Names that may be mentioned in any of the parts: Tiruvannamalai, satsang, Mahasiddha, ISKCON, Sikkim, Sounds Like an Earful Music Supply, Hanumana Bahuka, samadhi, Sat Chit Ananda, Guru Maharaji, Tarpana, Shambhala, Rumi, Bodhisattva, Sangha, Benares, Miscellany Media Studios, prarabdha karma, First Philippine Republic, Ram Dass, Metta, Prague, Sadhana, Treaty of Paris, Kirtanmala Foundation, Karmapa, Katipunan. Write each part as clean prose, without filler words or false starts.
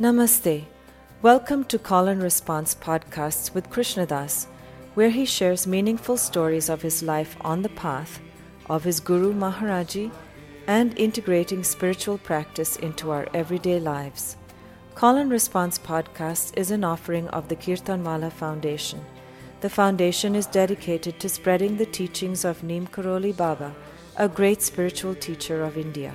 Namaste. Welcome to Call and Response Podcasts with Krishna Das, where he shares meaningful stories of his life on the path of his Guru Maharaji and integrating spiritual practice into our everyday lives. Call and Response Podcast is an offering of the Kirtanmala Foundation. The foundation is dedicated to spreading the teachings of Neem Karoli Baba, a great spiritual teacher of India.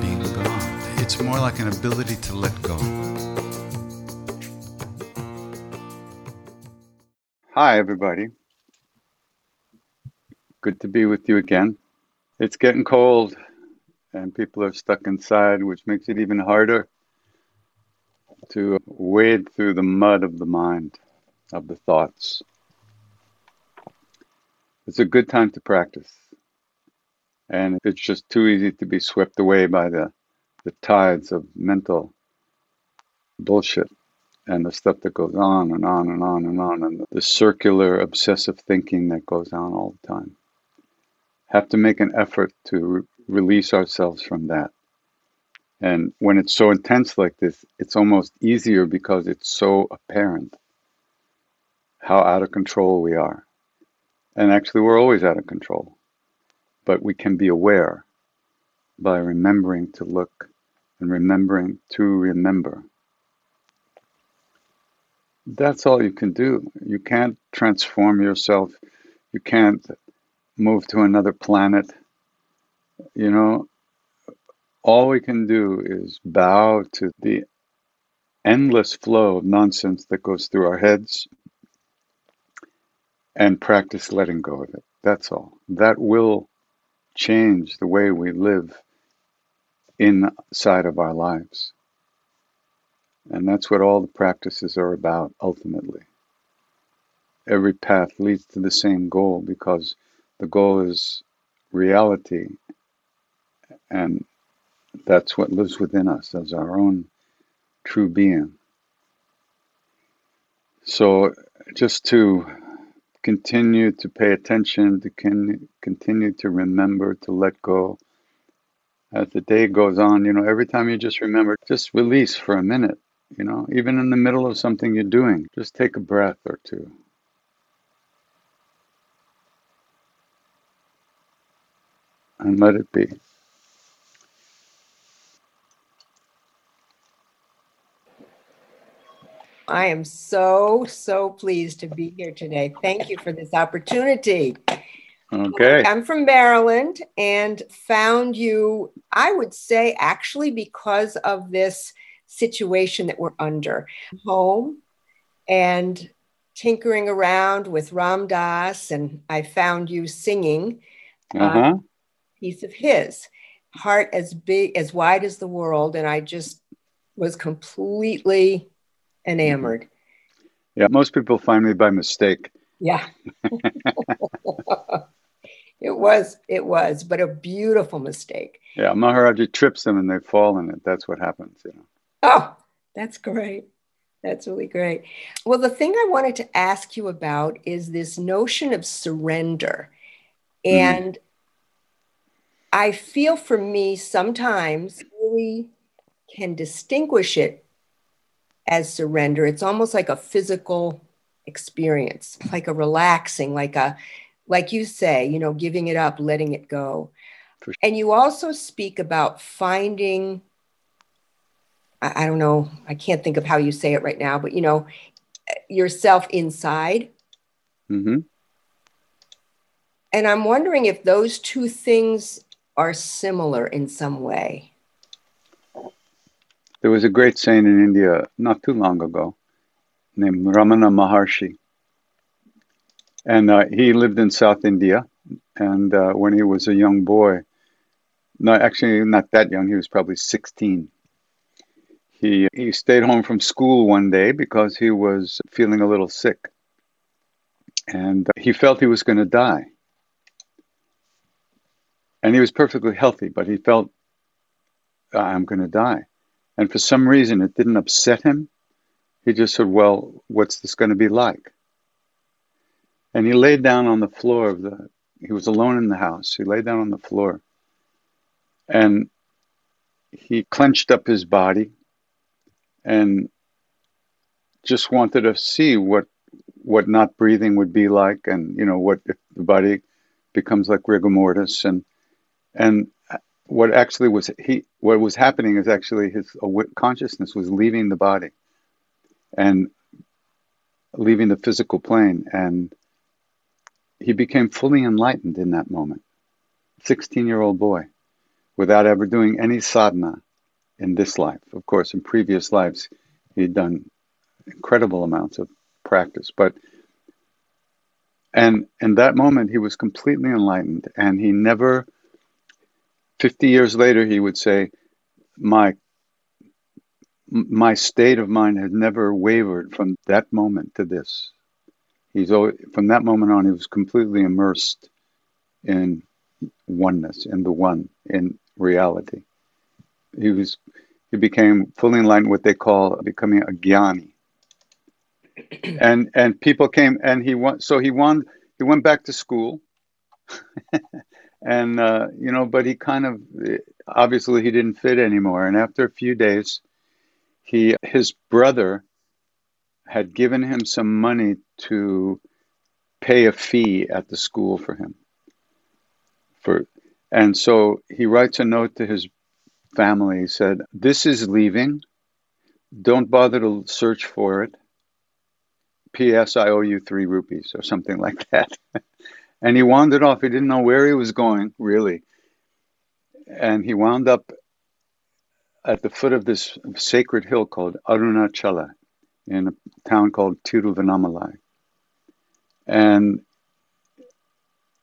being gone. It's more like an ability to let go. Hi, everybody. Good to be with you again. It's getting cold, and people are stuck inside, which makes it even harder to wade through the mud of the mind, of the thoughts. It's a good time to practice, and it's just too easy to be swept away by the tides of mental bullshit and the stuff that goes on and on and on and on, and the circular obsessive thinking that goes on all the time. Have to make an effort to release ourselves from that. And when it's so intense like this, it's almost easier because it's so apparent how out of control we are. And actually, we're always out of control, but we can be aware by remembering to look and remembering to remember. That's all you can do. You can't transform yourself. You can't move to another planet. You know, all we can do is bow to the endless flow of nonsense that goes through our heads and practice letting go of it. That's all. That will change the way we live inside of our lives. And that's what all the practices are about, ultimately. Every path leads to the same goal, because the goal is reality, and that's what lives within us as our own true being. So just to continue to pay attention, to continue to remember, to let go. As the day goes on, you know, every time you just remember, just release for a minute, you know, even in the middle of something you're doing, just take a breath or two. And let it be. I am so pleased to be here today. Thank you for this opportunity. Okay. I'm from Maryland and found you, I would say, actually because of this situation that we're under. Home and tinkering around with Ram Dass, and I found you singing a piece of his, Heart as Big, as Wide as the World, and I just was completely enamored. Yeah, most people find me by mistake. Yeah. It was, but a beautiful mistake. Yeah, Maharaji trips them and they fall in it. That's what happens, you know. Oh, that's great. That's really great. Well, the thing I wanted to ask you about is this notion of surrender. And I feel, for me, sometimes we can distinguish it as surrender. It's almost like a physical experience, like a relaxing, like you say, you know, giving it up, letting it go. Sure. And you also speak about finding, I don't know, I can't think of how you say it right now, but, you know, yourself inside. Mm-hmm. And I'm wondering if those two things are similar in some way. There was a great saint in India not too long ago named Ramana Maharshi. And he lived in South India. And when he was a young boy, no, actually not that young, he was probably 16. He stayed home from school one day because he was feeling a little sick. And he felt he was going to die. And he was perfectly healthy, but he felt, I'm going to die. And for some reason, it didn't upset him. He just said, well, what's this going to be like? And he laid down on the floor of the, he was alone in the house. He laid down on the floor. And he clenched up his body and just wanted to see what not breathing would be like, and, you know, what if the body becomes like rigor mortis. And what actually was what was happening is actually his consciousness was leaving the body and leaving the physical plane, and he became fully enlightened in that moment. 16-year-old boy, without ever doing any sadhana in this life. Of course, in previous lives, he'd done incredible amounts of practice, but and in that moment, he was completely enlightened, and he never, 50 years later, he would say, my state of mind has never wavered from that moment to this. He's always, from that moment on, he was completely immersed in oneness, in the one, in reality. He became fully enlightened, what they call becoming a jnani. And people came, and he went back to school, and you know, but he kind of obviously he didn't fit anymore. And after a few days, his brother had given him some money to pay a fee at the school for him. And so he writes a note to his family. He said, "This is leaving. Don't bother to search for it. P.S. I owe you 3 rupees or something like that." And he wandered off. He didn't know where he was going, really. And he wound up at the foot of this sacred hill called Arunachala in a town called Tiruvannamalai. And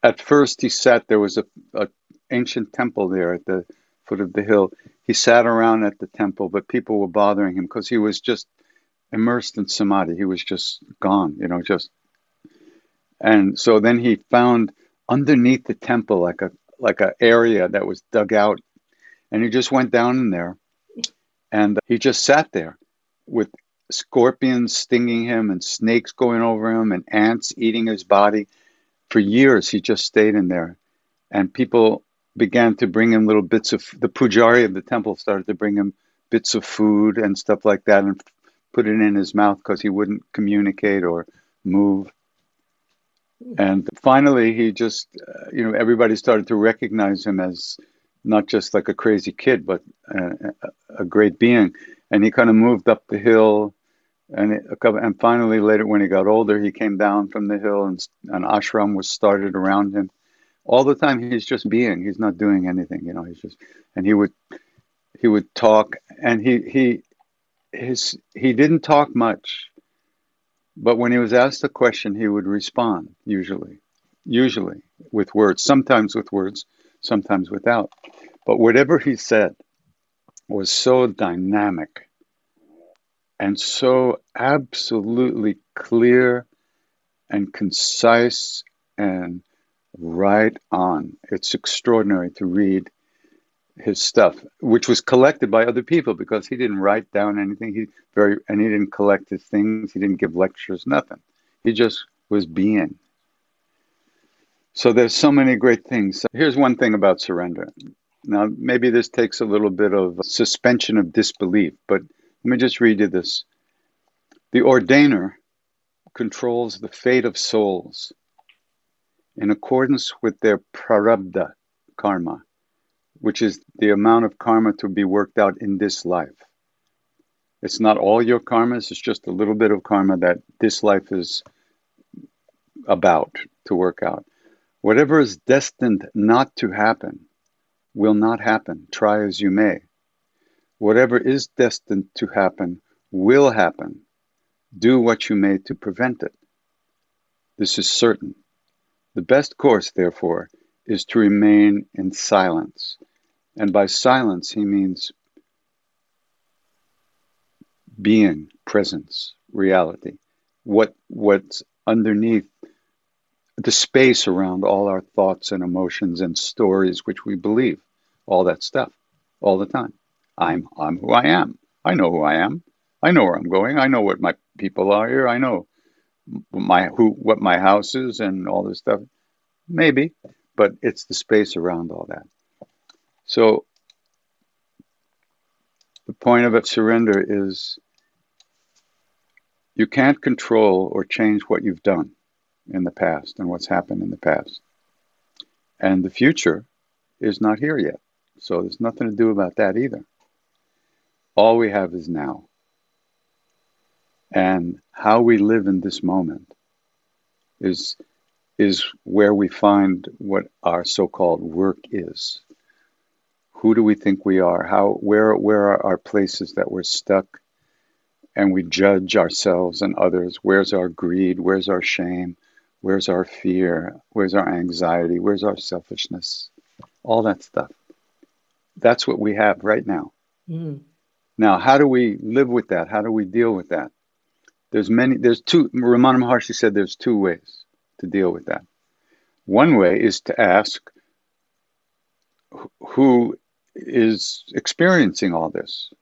at first he sat, there was an ancient temple there at the foot of the hill. He sat around at the temple, but people were bothering him because he was just immersed in samadhi. He was just gone, you know, just. And so then he found underneath the temple like a area that was dug out, and he just went down in there, and he just sat there with scorpions stinging him and snakes going over him and ants eating his body. For years he just stayed in there, and people began to bring him little bits of, the pujari of the temple started to bring him bits of food and stuff like that, and put it in his mouth because he wouldn't communicate or move. And finally, he just, you know, everybody started to recognize him as not just like a crazy kid, but a great being. And he kind of moved up the hill. And finally, later when he got older, he came down from the hill, and an ashram was started around him. All the time, he's just being. He's not doing anything, you know. He's just, and he would talk, and he didn't talk much, but when he was asked a question, he would respond, usually with words, sometimes with words, sometimes without. But whatever he said was so dynamic and so absolutely clear and concise and right on. It's extraordinary to read his stuff, which was collected by other people, because he didn't write down anything. He didn't collect his things. He didn't give lectures, nothing. He just was being. So there's so many great things. Here's one thing about surrender. Now, maybe this takes a little bit of suspension of disbelief, but let me just read you this. The ordainer controls the fate of souls in accordance with their prarabdha karma, which is the amount of karma to be worked out in this life. It's not all your karmas, it's just a little bit of karma that this life is about to work out. Whatever is destined not to happen will not happen, try as you may. Whatever is destined to happen will happen. Do what you may to prevent it. This is certain. The best course, therefore, is to remain in silence. And by silence, he means being, presence, reality, what's underneath the space around all our thoughts and emotions and stories which we believe, all that stuff, all the time. I'm who I am. I know who I am. I know where I'm going. I know what my people are here. I know what my house is and all this stuff. Maybe, but it's the space around all that. So the point of surrender is you can't control or change what you've done in the past and what's happened in the past. And the future is not here yet. So there's nothing to do about that either. All we have is now. And how we live in this moment is where we find what our so-called work is. Who do we think we are? Where are our places that we're stuck? And we judge ourselves and others. Where's our greed? Where's our shame? Where's our fear? Where's our anxiety? Where's our selfishness? All that stuff. That's what we have right now. Mm. Now, how do we live with that? How do we deal with that? There's two, Ramana Maharshi said there's two ways to deal with that. One way is to ask who is experiencing all this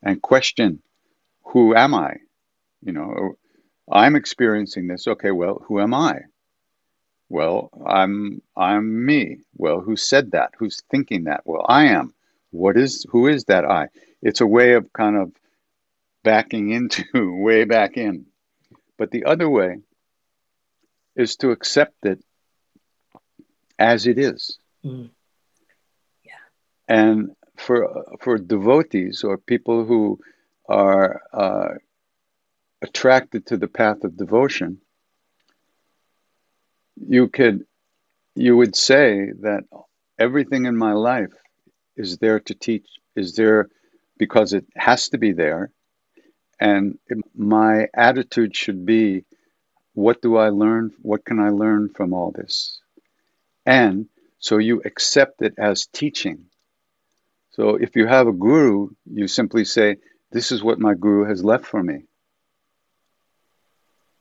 and question, who am I? You know, I'm experiencing this. Okay, well, who am I? Well, I'm me. Well, who said that? Who's thinking that? Well, I am. Who is that I? It's a way of kind of way back in. But the other way is to accept it as it is. Mm. Yeah. And for devotees or people who are attracted to the path of devotion, you would say that everything in my life is there to teach, is there because it has to be there. And my attitude should be, what do I learn? What can I learn from all this? And so you accept it as teaching. So if you have a guru, you simply say, this is what my guru has left for me.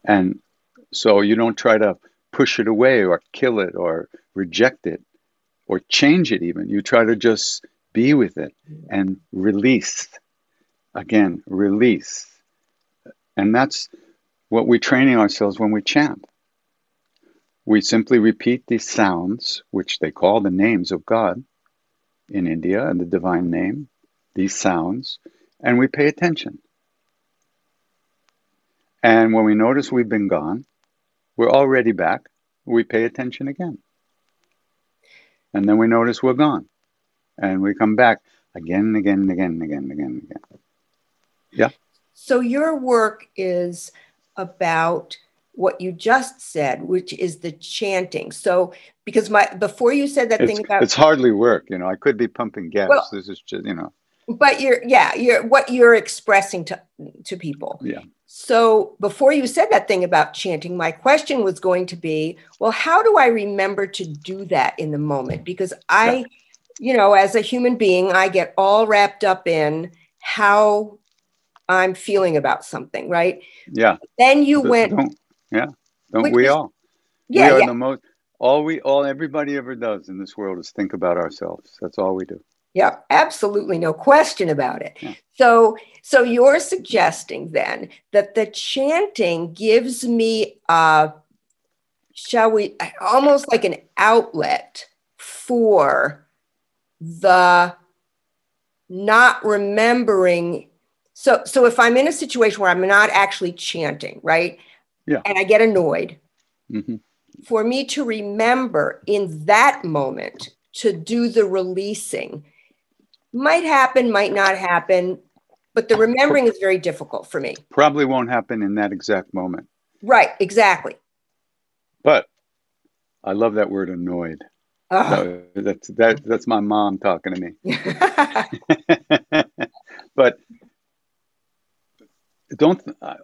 And so you don't try to push it away or kill it or reject it or change it even. You try to just be with it and release. Again, release. And that's what we're training ourselves when we chant. We simply repeat these sounds, which they call the names of God in India and the divine name, these sounds, and we pay attention. And when we notice we've been gone, we're already back, we pay attention again. And then we notice we're gone. And we come back again and again and again and again and again and again. Yeah. So your work is about what you just said, which is the chanting. So because before you said that thing about... It's hardly work, you know. I could be pumping gas. Well, this is just, you know. But you're what you're expressing to people. Yeah. So before you said that thing about chanting, my question was going to be, well, how do I remember to do that in the moment? Because you know, as a human being, I get all wrapped up in how I'm feeling about something, right? Yeah. Then you went. Don't we all? Yeah. We are the most. Everybody ever does in this world is think about ourselves. That's all we do. Yeah, absolutely. No question about it. Yeah. So you're suggesting then that the chanting gives me, almost like an outlet for the not remembering. So if I'm in a situation where I'm not actually chanting, right? Yeah. And I get annoyed. Mm-hmm. For me to remember in that moment to do the releasing, might happen, might not happen, but the remembering is very difficult for me. Probably won't happen in that exact moment. Right, exactly. But I love that word annoyed. Oh. So that's my mom talking to me. But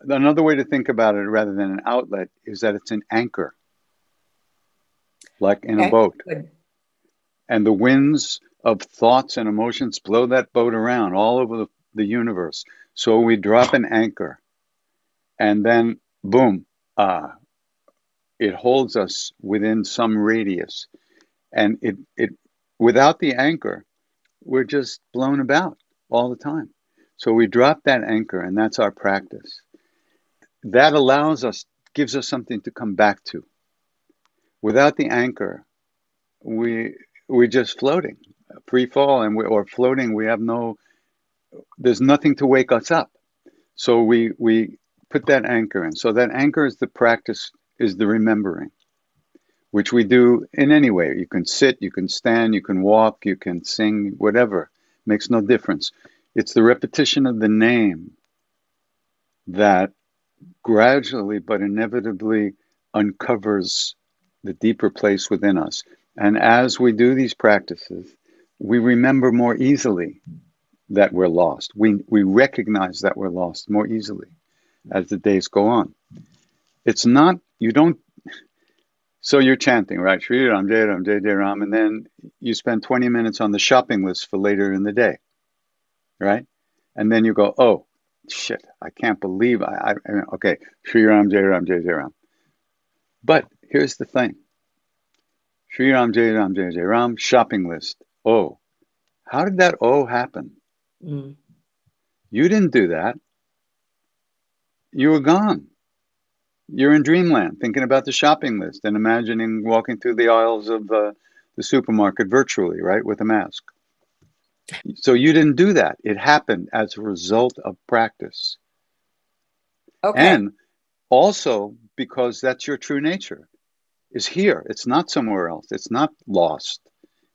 another way to think about it rather than an outlet is that it's an anchor, like in a boat. Good. And the winds of thoughts and emotions blow that boat around all over the universe. So we drop an anchor, and then boom, it holds us within some radius. And it without the anchor, we're just blown about all the time. So we drop that anchor, and that's our practice. That allows us, gives us something to come back to. Without the anchor, we're just floating, free fall, and or floating. We have no, there's nothing to wake us up. So we put that anchor in. So that anchor is the practice, is the remembering, which we do in any way. You can sit, you can stand, you can walk, you can sing, whatever. Makes no difference. It's the repetition of the name that gradually but inevitably uncovers the deeper place within us. And as we do these practices, we remember more easily that we're lost. We recognize that we're lost more easily as the days go on. It's not, you don't, so you're chanting, right? Shri Ram, Jai Ram, Jai Jai Ram, and then you spend 20 minutes on the shopping list for later in the day, right? And then you go, oh, shit, I can't believe, okay, Shri Ram, Jai Ram, Jai Jai Ram. But here's the thing. Shri Ram, Jai Ram, Jai Jai Ram, shopping list. Oh, how did that oh happen? Mm. You didn't do that. You were gone. You're in dreamland, thinking about the shopping list and imagining walking through the aisles of the supermarket virtually, right, with a mask. So you didn't do that. It happened as a result of practice. Okay. And also because that's your true nature. Is here. It's not somewhere else. It's not lost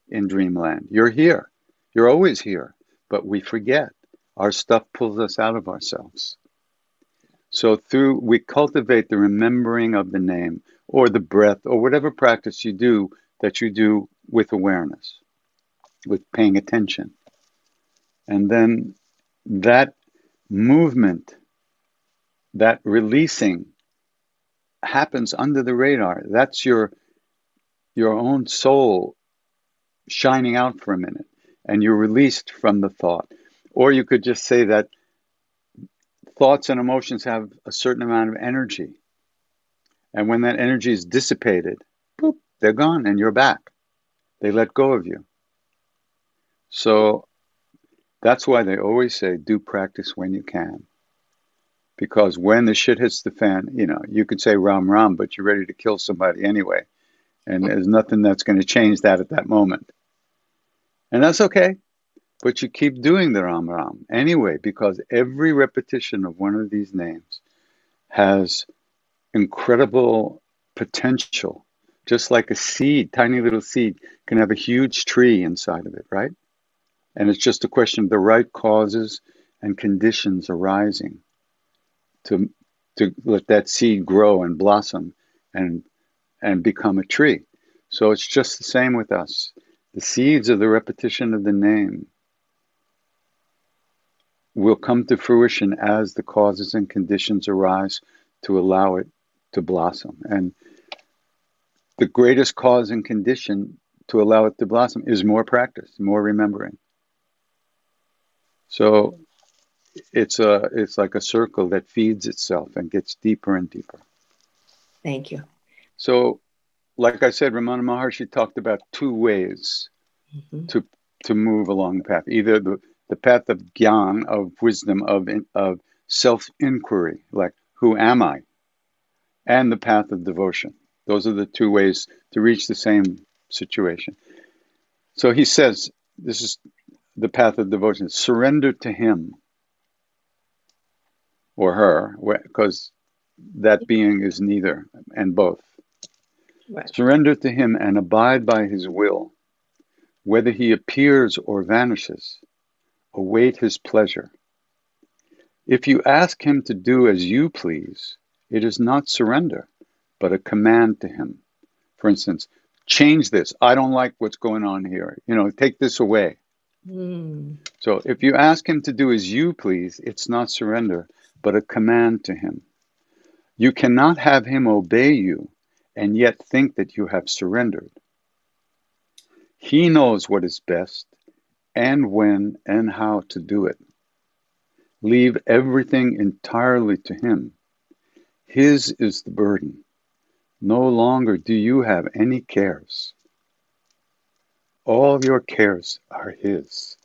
in dreamland. You're here. You're always here. But we forget. Our stuff pulls us out of ourselves. So we cultivate the remembering of the name or the breath or whatever practice you do that you do with awareness, with paying attention. And then that movement, that releasing, happens under the radar. That's your own soul shining out for a minute, and you're released from the thought. Or you could just say that thoughts and emotions have a certain amount of energy, and when that energy is dissipated, boop, they're gone and you're back. They let go of you. So that's why they always say do practice when you can. Because when the shit hits the fan, you know, you could say Ram Ram, but you're ready to kill somebody anyway. And there's nothing that's going to change that at that moment. And that's okay. But you keep doing the Ram Ram anyway, because every repetition of one of these names has incredible potential. Just like a seed, tiny little seed can have a huge tree inside of it, right? And it's just a question of the right causes and conditions arising to let that seed grow and blossom and become a tree. So it's just the same with us. The seeds of the repetition of the name will come to fruition as the causes and conditions arise to allow it to blossom. And the greatest cause and condition to allow it to blossom is more practice, more remembering. So it's like a circle that feeds itself and gets deeper and deeper. Thank you. So, like I said, Ramana Maharshi talked about two ways to move along the path. Either the path of jnana, of wisdom, of self-inquiry, like who am I? And the path of devotion. Those are the two ways to reach the same situation. So he says, this is the path of devotion, surrender to him. Or her, because that being is neither and both. Right. Surrender to him and abide by his will. Whether he appears or vanishes, await his pleasure. If you ask him to do as you please, it is not surrender, but a command to him. For instance, change this. I don't like what's going on here. You know, take this away. Mm. So if you ask him to do as you please, it's not surrender, but a command to him. You cannot have him obey you and yet think that you have surrendered. He knows what is best and when and how to do it. Leave everything entirely to Him. His is the burden. No longer do you have any cares. All your cares are His,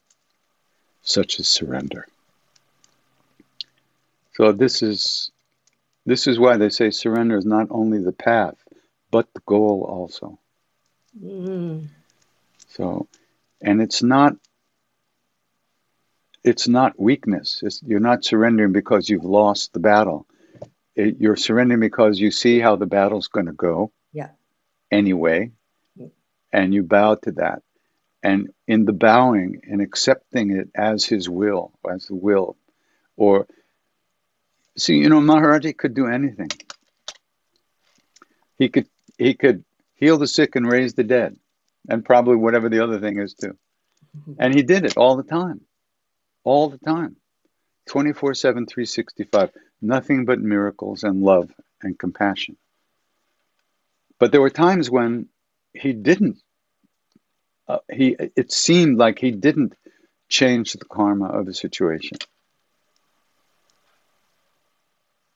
such as surrender. So this is why they say surrender is not only the path, but the goal also. Mm. So, and it's not weakness. You're not surrendering because you've lost the battle. You're surrendering because you see how the battle's going to go anyway, and you bow to that. And in the bowing and accepting it as His will, as the will. Or, see, Maharaji could do anything. He could heal the sick and raise the dead, and probably whatever the other thing is too. And He did it all the time. All the time, 24/7, 365, nothing but miracles and love and compassion. But there were times when He didn't. It seemed like He didn't change the karma of the situation.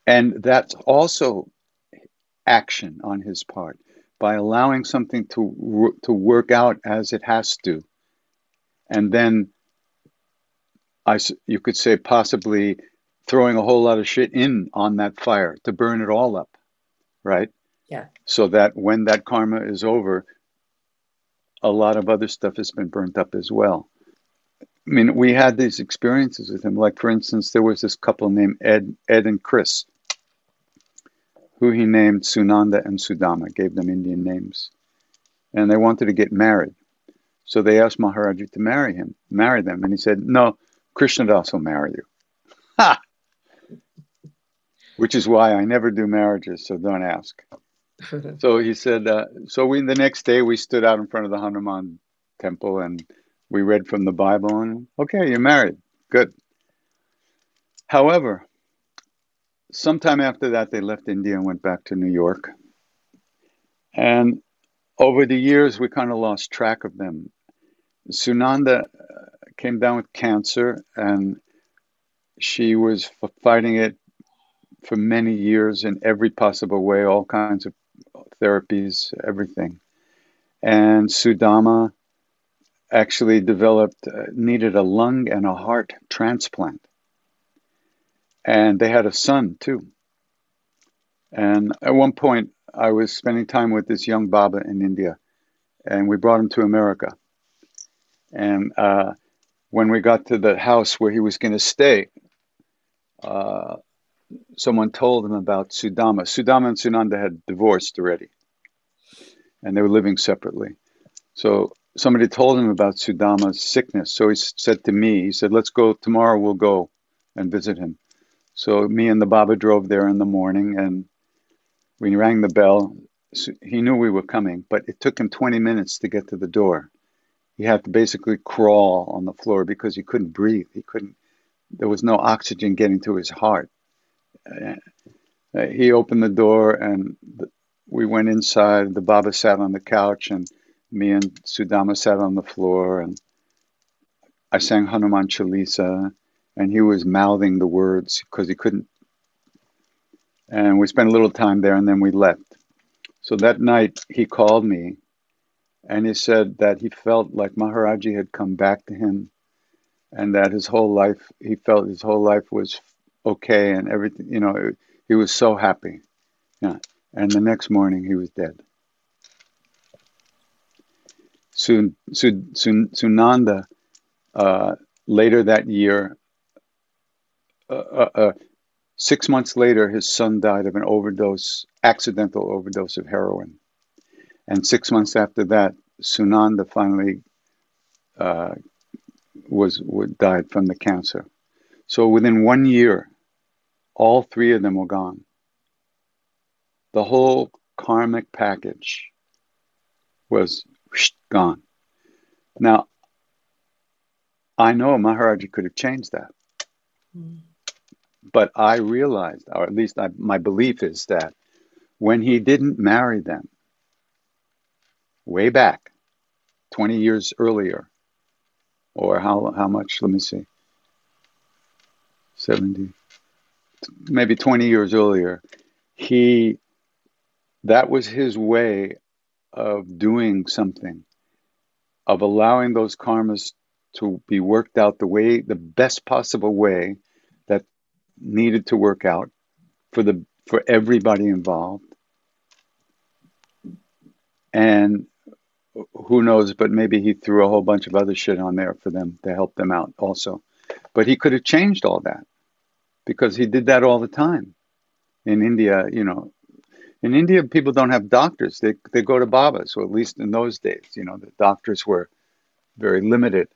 And that's also action on His part, by allowing something to work out as it has to. And then you could say possibly throwing a whole lot of shit in on that fire to burn it all up, right? Yeah. So that when that karma is over, a lot of other stuff has been burnt up as well. I mean, we had these experiences with Him. Like, for instance, there was this couple named Ed and Chris, who He named Sunanda and Sudama, gave them Indian names. And they wanted to get married. So they asked Maharaji to marry them. And He said, no, Krishna Das will marry you. Ha! Which is why I never do marriages, so don't ask. So He said, the next day we stood out in front of the Hanuman temple and we read from the Bible and, okay, you're married. Good. However, sometime after that, they left India and went back to New York. And over the years, we kind of lost track of them. Sunanda came down with cancer, and she was fighting it for many years in every possible way, all kinds of therapies, everything. And Sudama actually needed a lung and a heart transplant. And they had a son too. And at one point, I was spending time with this young Baba in India, and we brought him to America. And when we got to the house where he was going to stay, someone told him about Sudama. Sudama and Sunanda had divorced already, and they were living separately. So somebody told him about Sudama's sickness. So he said to me, he said, let's go, tomorrow we'll go and visit him. So me and the Baba drove there in the morning, and we rang the bell. So he knew we were coming, but it took him 20 minutes to get to the door. He had to basically crawl on the floor because he couldn't breathe. There was no oxygen getting to his heart. He opened the door and we went inside. The Baba sat on the couch and me and Sudama sat on the floor, and I sang Hanuman Chalisa, and he was mouthing the words because he couldn't. And we spent a little time there and then we left. So that night he called me. And he said that he felt like Maharaji had come back to him, and that he felt his whole life was okay and everything, he was so happy. Yeah. And the next morning he was dead. Sunanda, later that year, 6 months later, his son died of an overdose, accidental overdose of heroin. And 6 months after that, Sunanda finally died from the cancer. So within 1 year, all three of them were gone. The whole karmic package was gone. Now, I know Maharaji could have changed that. Mm. But I realized, or at least my belief is that when he didn't marry them, way back, 20 years earlier, or how much, let me see, 70, maybe 20 years earlier, that was his way of doing something, of allowing those karmas to be worked out the best possible way that needed to work out for everybody involved. And who knows, but maybe he threw a whole bunch of other shit on there for them to help them out also. But he could have changed all that because he did that all the time. In India, in India, people don't have doctors. They go to Babas, or at least in those days, the doctors were very limited.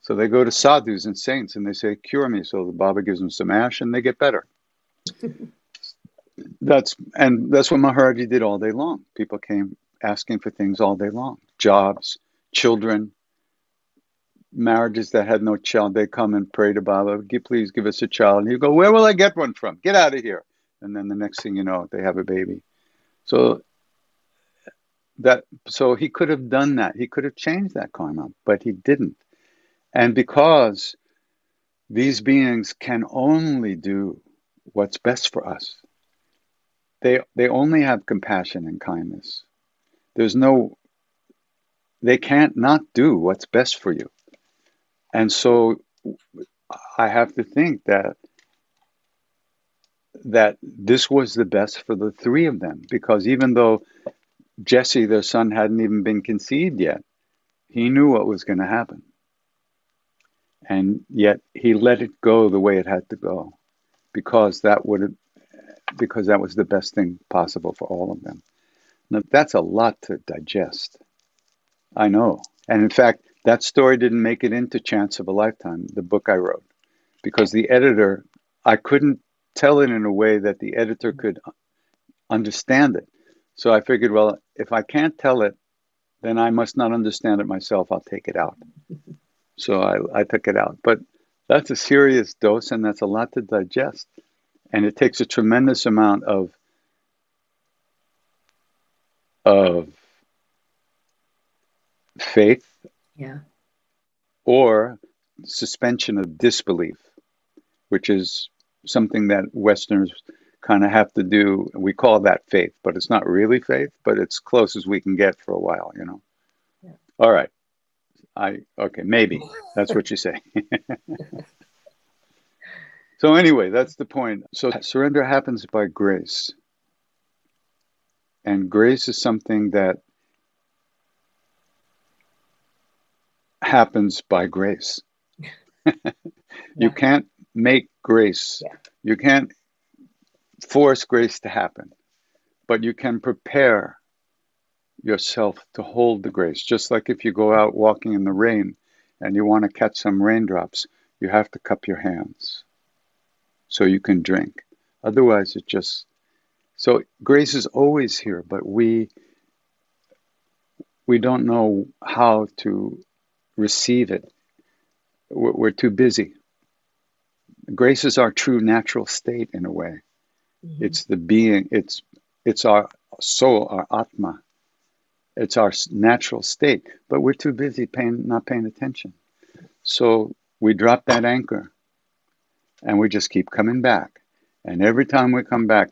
So they go to sadhus and saints and they say, cure me. So the Baba gives them some ash and they get better. That's what Maharaji did all day long. People came asking for things all day long. Jobs, children, marriages that had no child. They come and pray to Baba, please give us a child. And he'd go, where will I get one from? Get out of here. And then the next thing you know, they have a baby. So he could have done that. He could have changed that karma, but he didn't. And because these beings can only do what's best for us, they only have compassion and kindness. They can't not do what's best for you. And so I have to think that this was the best for the three of them, because even though Jesse, their son, hadn't even been conceived yet, he knew what was going to happen. And yet he let it go the way it had to go, because that was the best thing possible for all of them. Now, that's a lot to digest. I know. And in fact, that story didn't make it into Chance of a Lifetime, the book I wrote, because the editor, I couldn't tell it in a way that the editor could understand it. So I figured, well, if I can't tell it, then I must not understand it myself. I'll take it out. So I took it out. But that's a serious dose, and that's a lot to digest. And it takes a tremendous amount of faith, or suspension of disbelief, which is something that Westerners kind of have to do. We call that faith, but it's not really faith, but it's close as we can get for a while, Yeah. All right. Okay, maybe. That's what you say. So anyway, that's the point. So surrender happens by grace. And grace is something that happens by grace. You can't make grace. Yeah. You can't force grace to happen, but you can prepare yourself to hold the grace. Just like if you go out walking in the rain and you want to catch some raindrops, you have to cup your hands so you can drink. Otherwise, so grace is always here, but we don't know how to receive it. We're too busy. Grace is our true natural state in a way. Mm-hmm. It's the being, it's our soul, our Atma. It's our natural state, but we're too busy not paying attention. So we drop that anchor and we just keep coming back. And every time we come back,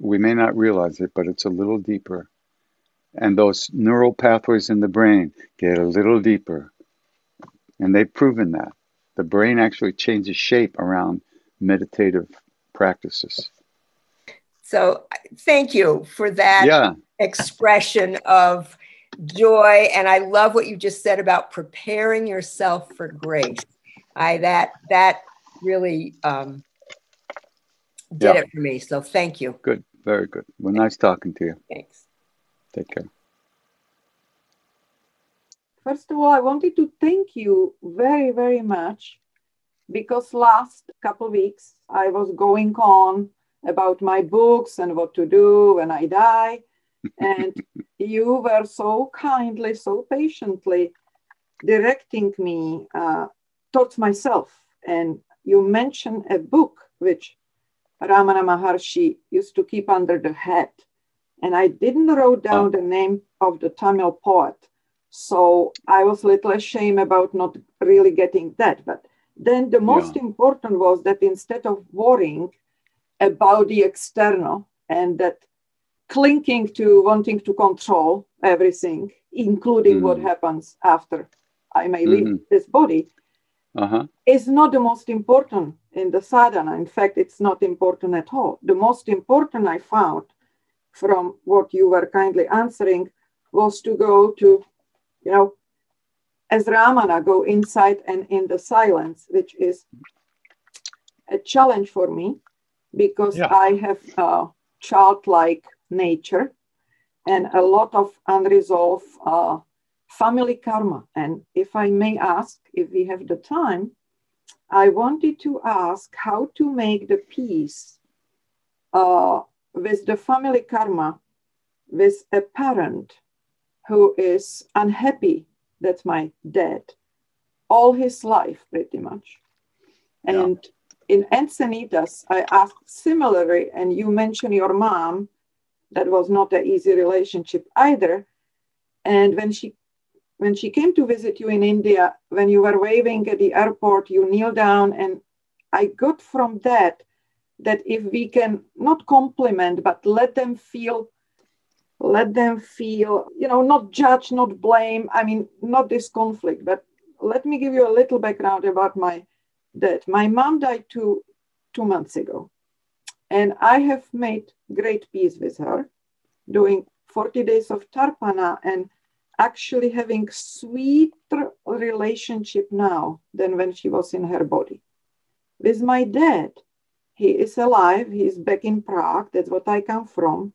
we may not realize it, but it's a little deeper. And those neural pathways in the brain get a little deeper. And they've proven that. The brain actually changes shape around meditative practices. So thank you for that expression of joy. And I love what you just said about preparing yourself for grace. That really did it for me. So thank you. Good. Very good. Well, nice talking to you. Thanks. Take care. First of all, I wanted to thank you very, very much, because last couple of weeks I was going on about my books and what to do when I die. And you were so kindly, so patiently directing me towards myself. And you mentioned a book which Ramana Maharshi used to keep under the hat. And I didn't write down the name of the Tamil poet. So I was a little ashamed about not really getting that. But Then the most important was that instead of worrying about the external and that clinging to wanting to control everything, including what happens after I may leave this body, is not the most important in the sadhana. In fact, it's not important at all. The most important I found from what you were kindly answering was to go to, you know, as Ramana, go inside and in the silence, which is a challenge for me because I have a childlike nature and a lot of unresolved family karma. And if I may ask, if we have the time, I wanted to ask how to make the peace with the family karma, with a parent who is unhappy that my dad, all his life pretty much. And in Encinitas, I asked similarly, and you mentioned your mom, that was not an easy relationship either. And when she came to visit you in India, when you were waving at the airport, you kneel down, and I got from that if we can not compliment, but let them feel, you know, not judge, not blame. I mean, not this conflict, but let me give you a little background about my dad. My mom died two months ago, and I have made great peace with her, doing 40 days of Tarpana and actually having sweeter relationship now than when she was in her body. With my dad, he is alive, he is back in Prague, that's what I come from.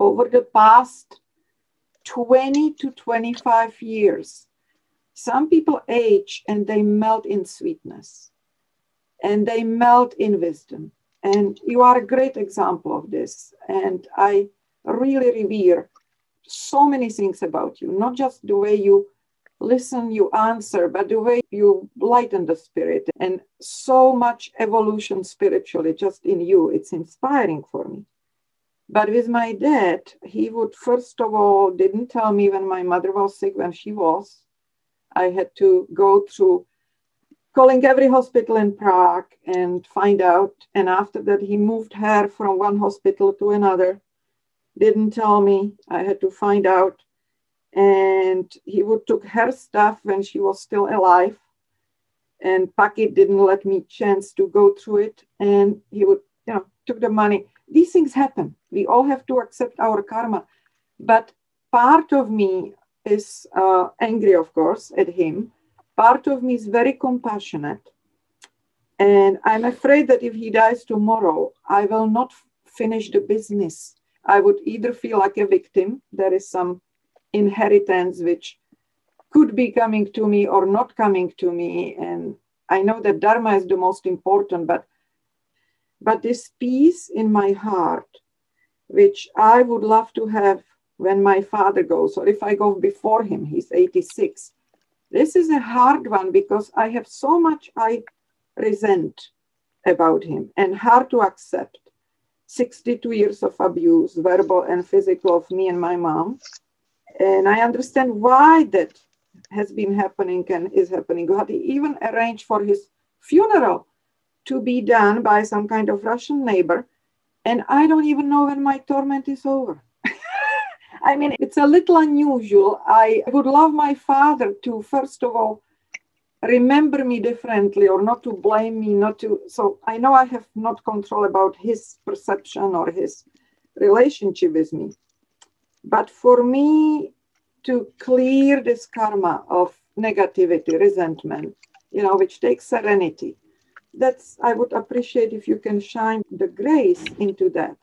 Over the past 20 to 25 years, some people age and they melt in sweetness and they melt in wisdom. And you are a great example of this. And I really revere so many things about you, not just the way you listen, you answer, but the way you lighten the spirit and so much evolution spiritually just in you. It's inspiring for me. But with my dad, he would, first of all, didn't tell me when my mother was sick, when she was. I had to go through calling every hospital in Prague and find out. And after that, he moved her from one hospital to another. Didn't tell me. I had to find out. And he would took her stuff when she was still alive. And Paki didn't let me chance to go through it. And he would, you know, took the money. These things happen. We all have to accept our karma. But part of me is angry, of course, at him. Part of me is very compassionate. And I'm afraid that if he dies tomorrow, I will not finish the business. I would either feel like a victim. There is some inheritance which could be coming to me or not coming to me. And I know that Dharma is the most important, but this peace in my heart, which I would love to have when my father goes, or if I go before him, he's 86. This is a hard one because I have so much I resent about him and hard to accept. 62 years of abuse, verbal and physical, of me and my mom. And I understand why that has been happening and is happening. God, he even arranged for his funeral to be done by some kind of Russian neighbor. And I don't even know when my torment is over. I mean, it's a little unusual. I would love my father to, first of all, remember me differently or not to blame me, not to. So I know I have not control about his perception or his relationship with me. But for me to clear this karma of negativity, resentment, you know, which takes serenity, that's, I would appreciate if you can shine the grace into that.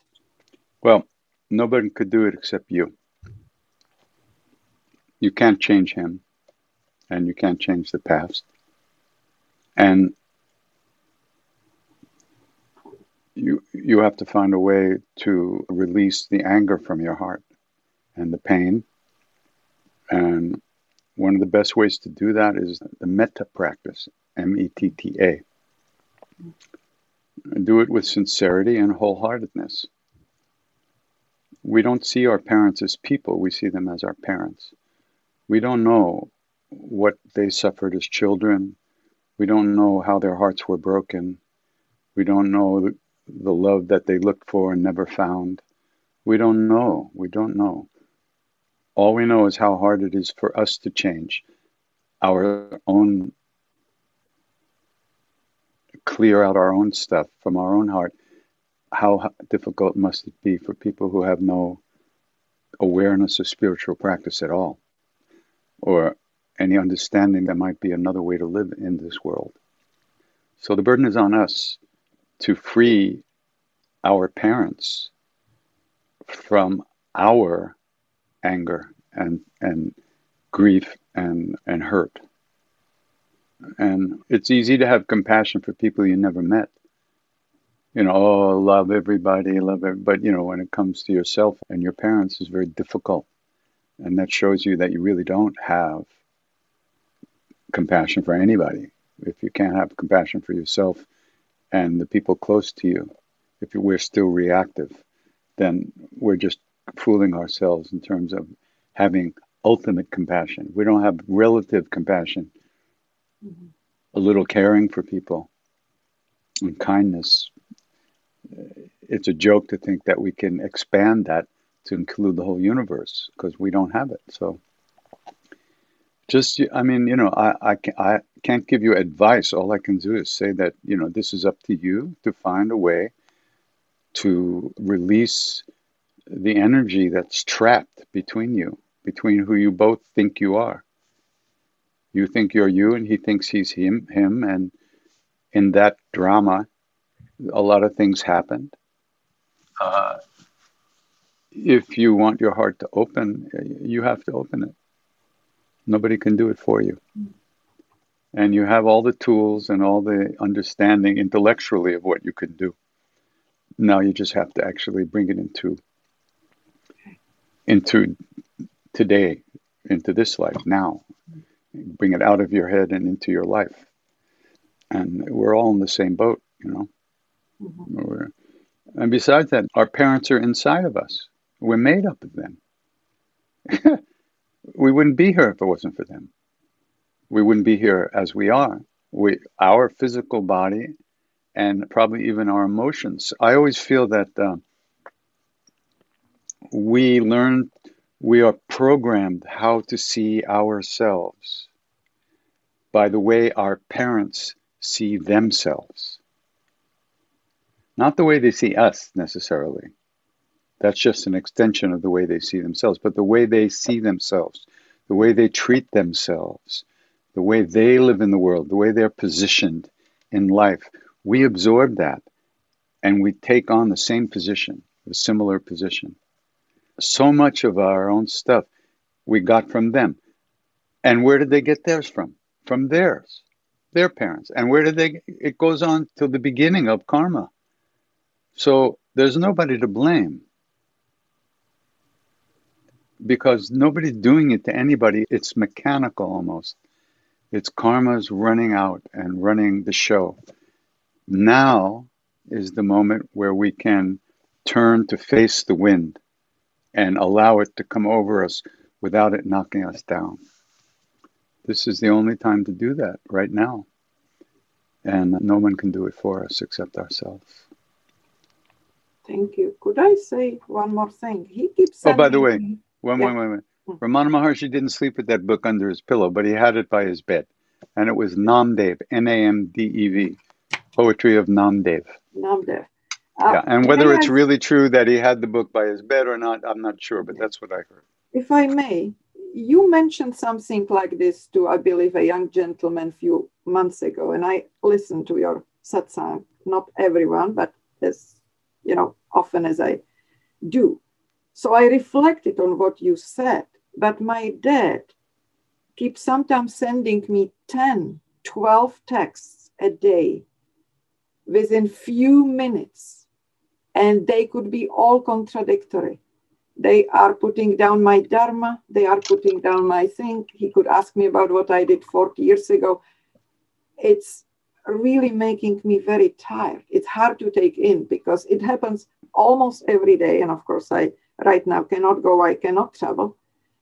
Well, nobody could do it except you. You can't change him, and you can't change the past. And you have to find a way to release the anger from your heart and the pain. And one of the best ways to do that is the Metta practice, METTA. Do it with sincerity and wholeheartedness. We don't see our parents as people, we see them as our parents. We don't know what they suffered as children. We don't know how their hearts were broken. We don't know the love that they looked for and never found. We don't know. We don't know. All we know is how hard it is for us to change our own, clear out our own stuff from our own heart. How difficult must it be for people who have no awareness of spiritual practice at all, or any understanding there might be another way to live in this world. So the burden is on us to free our parents from our anger and grief and hurt. And it's easy to have compassion for people you never met. You know, oh, love everybody. But, you know, when it comes to yourself and your parents, it's very difficult. And that shows you that you really don't have compassion for anybody. If you can't have compassion for yourself and the people close to you, if we're still reactive, then we're just fooling ourselves in terms of having ultimate compassion. We don't have relative compassion. Mm-hmm. A little caring for people and kindness. It's a joke to think that we can expand that to include the whole universe, because we don't have it. So just, I mean, you know, I can't give you advice. All I can do is say that, you know, this is up to you to find a way to release the energy that's trapped between you, between who you both think you are. You think you're you and he thinks he's him. And in that drama, a lot of things happened. If you want your heart to open, you have to open it. Nobody can do it for you. And you have all the tools and all the understanding intellectually of what you could do. Now you just have to actually bring it into today, into this life now. Bring it out of your head and into your life. And we're all in the same boat, you know. Mm-hmm. And besides that, our parents are inside of us. We're made up of them. We wouldn't be here if it wasn't for them. We wouldn't be here as we are. Our physical body and probably even our emotions. I always feel that we are programmed how to see ourselves by the way our parents see themselves. Not the way they see us, necessarily. That's just an extension of the way they see themselves. But the way they see themselves, the way they treat themselves, the way they live in the world, the way they're positioned in life, we absorb that and we take on the same position, a similar position. So much of our own stuff we got from them. And where did they get theirs from? From theirs, their parents. And where did they? It goes on till the beginning of karma. So there's nobody to blame, because nobody's doing it to anybody. It's mechanical almost. It's karma's running out and running the show. Now is the moment where we can turn to face the wind and allow it to come over us without it knocking us down. This is the only time to do that right now. And no one can do it for us except ourselves. Thank you. Could I say one more thing? He keeps saying... Oh, by the way, one. Ramana Maharshi didn't sleep with that book under his pillow, but he had it by his bed. And it was Namdev, N-A-M-D-E-V, Poetry of Namdev. Namdev. Yeah, and whether it's really true that he had the book by his bed or not, I'm not sure, but that's what I heard. If I may, you mentioned something like this to, I believe, a young gentleman a few months ago, and I listened to your satsang, not everyone, but as, you know, often as I do. So I reflected on what you said, but my dad keeps sometimes sending me 10, 12 texts a day within few minutes, and they could be all contradictory. They are putting down my dharma. They are putting down my thing. He could ask me about what I did 40 years ago. It's really making me very tired. It's hard to take in because it happens almost every day. And of course, I right now cannot go. I cannot travel.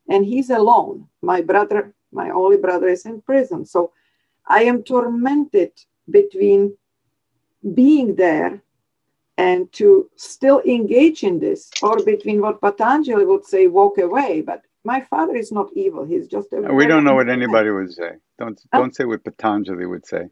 And he's alone. My brother, my only brother, is in prison. So I am tormented between being there and to still engage in this, or between what Patanjali would say, walk away. But my father is not evil. He's just a... We don't know what anybody would say. Don't say what Patanjali would say.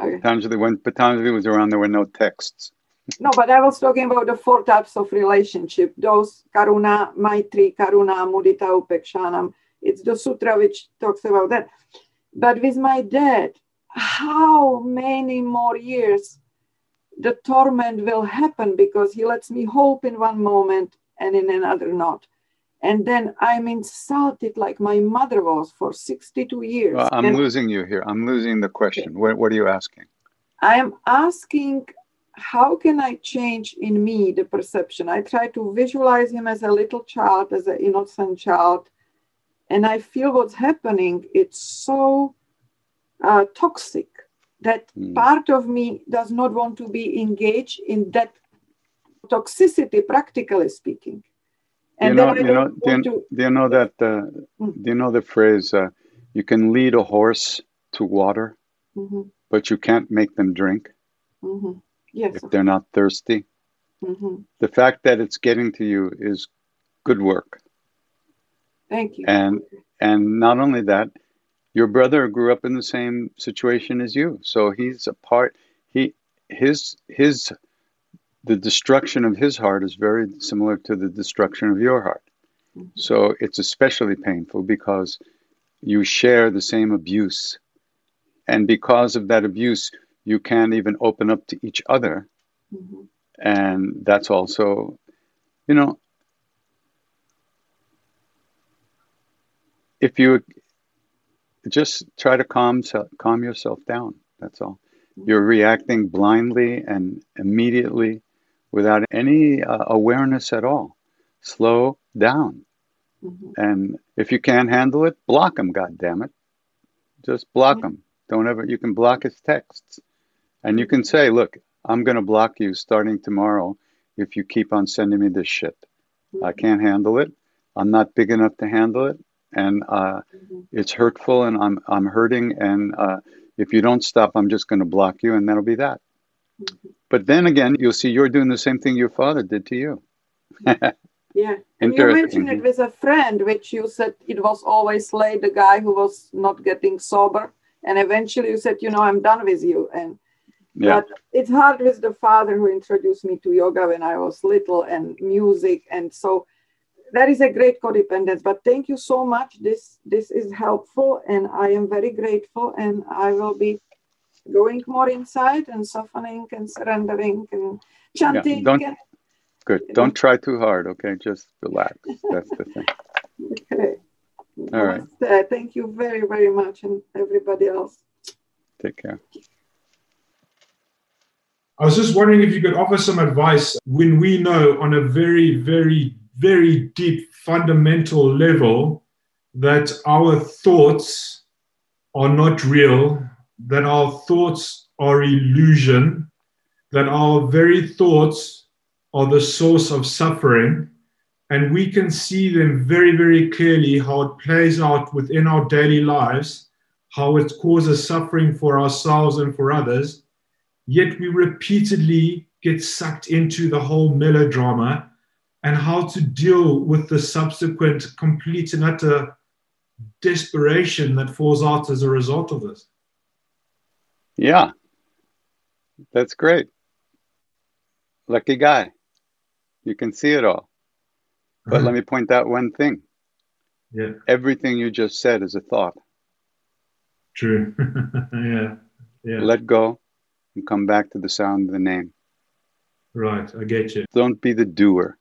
Okay. Patanjali, when Patanjali was around, there were no texts. No, but I was talking about the four types of relationship. Those Karuna, Maitri, Karuna, Mudita, Upekshanam. It's the sutra which talks about that. But with my dad, how many more years the torment will happen, because he lets me hope in one moment and in another not. And then I'm insulted like my mother was for 62 years. Well, I'm losing you here. I'm losing the question. Okay. What are you asking? I am asking, how can I change in me the perception? I try to visualize him as a little child, as an innocent child. And I feel what's happening. It's so toxic that part of me does not want to be engaged in that toxicity, practically speaking. And do you know the phrase, you can lead a horse to water, but you can't make them drink if they're not thirsty? The fact that it's getting to you is good work. Thank you. And not only that, your brother grew up in the same situation as you. So he's a part, the destruction of his heart is very similar to the destruction of your heart. So it's especially painful because you share the same abuse. And because of that abuse, you can't even open up to each other. And that's also, you know, if you just try to calm yourself down, that's all. You're reacting blindly and immediately without any awareness at all. Slow down. And if you can't handle it, block him, goddammit. Just block him. Don't ever, you can block his texts. And you can say, look, I'm going to block you starting tomorrow if you keep on sending me this shit. I can't handle it. I'm not big enough to handle it. And it's hurtful, and I'm hurting, and if you don't stop, I'm just going to block you, and that'll be that. But then again, you'll see you're doing the same thing your father did to you. Yeah. And you mentioned it with a friend, which you said it was always late, the guy who was not getting sober, and eventually you said, you know, I'm done with you. And yeah. But it's hard with the father who introduced me to yoga when I was little, and music, and so that is a great codependence. But thank you so much. This is helpful, and I am very grateful, and I will be going more inside and softening and surrendering and chanting. Don't try too hard, okay? Just relax. That's the thing. Okay. All right. Thank you very, very much, and everybody else. Take care. I was just wondering if you could offer some advice when we know on a very, very very deep, fundamental level that our thoughts are not real, that our thoughts are illusion, that our very thoughts are the source of suffering, and we can see them very, very clearly, how it plays out within our daily lives, how it causes suffering for ourselves and for others, yet we repeatedly get sucked into the whole melodrama, and how to deal with the subsequent complete and utter desperation that falls out as a result of this. Yeah, that's great. Lucky guy. You can see it all. But let me point out one thing. Yeah. Everything you just said is a thought. True. Yeah. Let go and come back to the sound of the name. Right, I get you. Don't be the doer.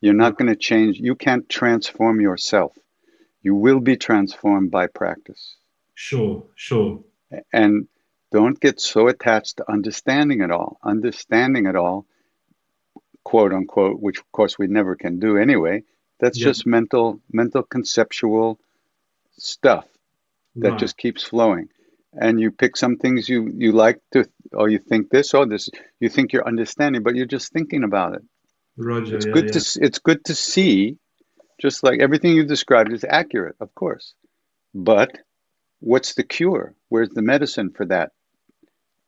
You're not going to change. You can't transform yourself. You will be transformed by practice. Sure. And don't get so attached to understanding it all. Understanding it all, quote unquote, which of course we never can do anyway. That's just mental conceptual stuff that just keeps flowing. And you pick some things you like to, or you think this or this. You think you're understanding, but you're just thinking about it. Roger, it's good to see, just like everything you described is accurate, of course. But what's the cure? Where's the medicine for that?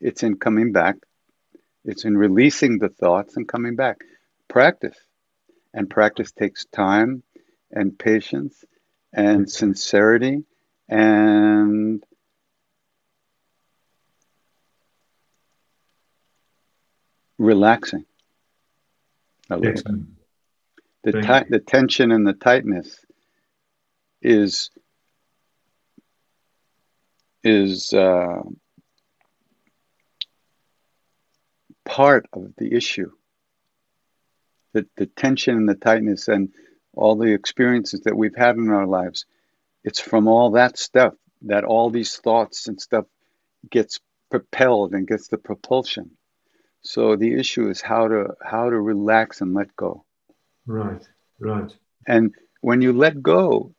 It's in coming back. It's in releasing the thoughts and coming back. Practice. And practice takes time and patience and sincerity and relaxing a little. The tension and the tightness is part of the issue. The tension and the tightness and all the experiences that we've had in our lives, it's from all that stuff that all these thoughts and stuff gets propelled and gets the propulsion. So the issue is how to relax and let go. Right. And when you let go,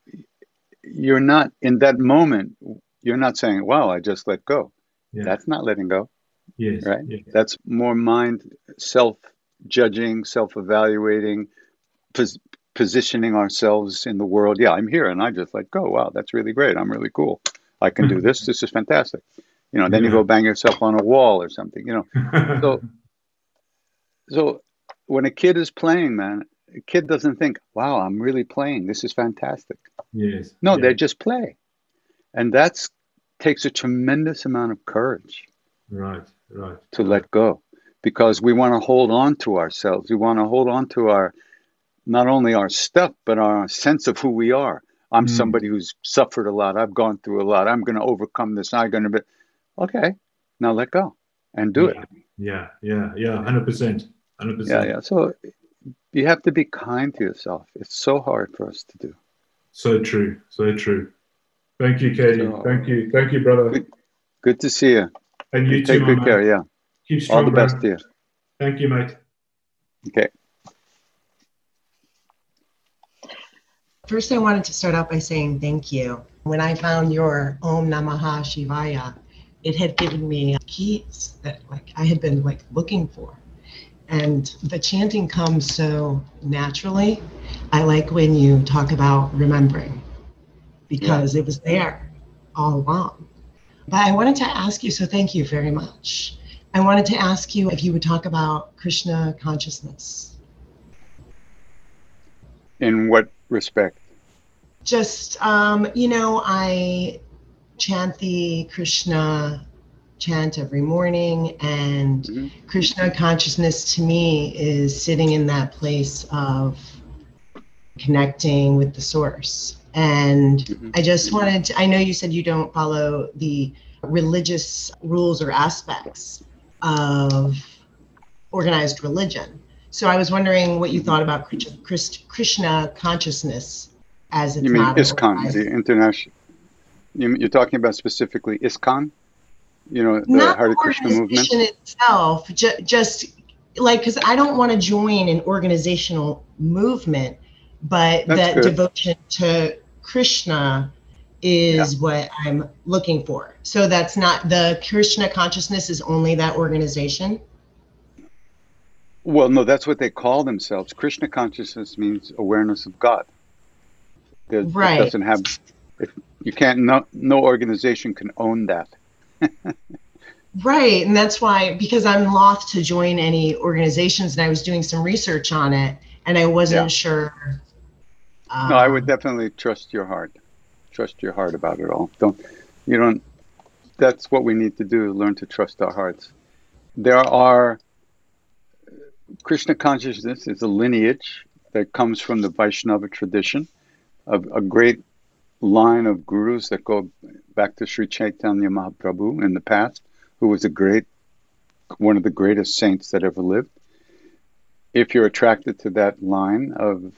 you're not in that moment. You're not saying, "Wow, I just let go." Yeah. That's not letting go. Yes. Right. Yes. That's more mind self-judging, self-evaluating, positioning ourselves in the world. Yeah, I'm here, and I just let go. Wow, that's really great. I'm really cool. I can do this. This is fantastic. You know. Then you go bang yourself on a wall or something. You know. So when a kid is playing, man. A kid doesn't think, wow, I'm really playing. This is fantastic. Yes. No, they just play. And that takes a tremendous amount of courage. Right. To let go. Because we want to hold on to ourselves. We want to hold on to our, not only our stuff, but our sense of who we are. I'm somebody who's suffered a lot. I've gone through a lot. I'm going to overcome this. I'm going to be, okay, now let go and do it. Yeah, 100%. 100%. Yeah, so... you have to be kind to yourself. It's so hard for us to do. So true. Thank you, Katie. Thank you, brother. Good to see you. And you too, take good care, yeah. Keep strong, all the best to you. Thank you, mate. Okay. First, I wanted to start out by saying thank you. When I found your Om Namaha Shivaya, it had given me keys that I had been looking for. And the chanting comes so naturally. I like when you talk about remembering, because it was there all along. But I wanted to ask you, so thank you very much. I wanted to ask you if you would talk about Krishna consciousness. In what respect? Just, I chant the Krishna chant every morning, and Krishna consciousness to me is sitting in that place of connecting with the source. And I just wanted to, I know you said you don't follow the religious rules or aspects of organized religion. So I was wondering what you thought about Krishna consciousness as it's not organized. You mean ISKCON, the international, you're talking about specifically ISKCON? The Hare Krishna movement itself, because I don't want to join an organizational movement, but devotion to Krishna is what I'm looking for. So that's not the Krishna consciousness is only that organization. Well, no, that's what they call themselves. Krishna consciousness means awareness of God. Right. It doesn't have. You can't. No organization can own that. Right, and that's why, because I'm loath to join any organizations, and I was doing some research on it, and I wasn't sure. No, I would definitely trust your heart. Trust your heart about it all. That's what we need to do, learn to trust our hearts. Krishna consciousness is a lineage that comes from the Vaishnava tradition, of a great line of gurus that go back to Sri Chaitanya Mahaprabhu in the past, who was one of the greatest saints that ever lived. If you're attracted to that line of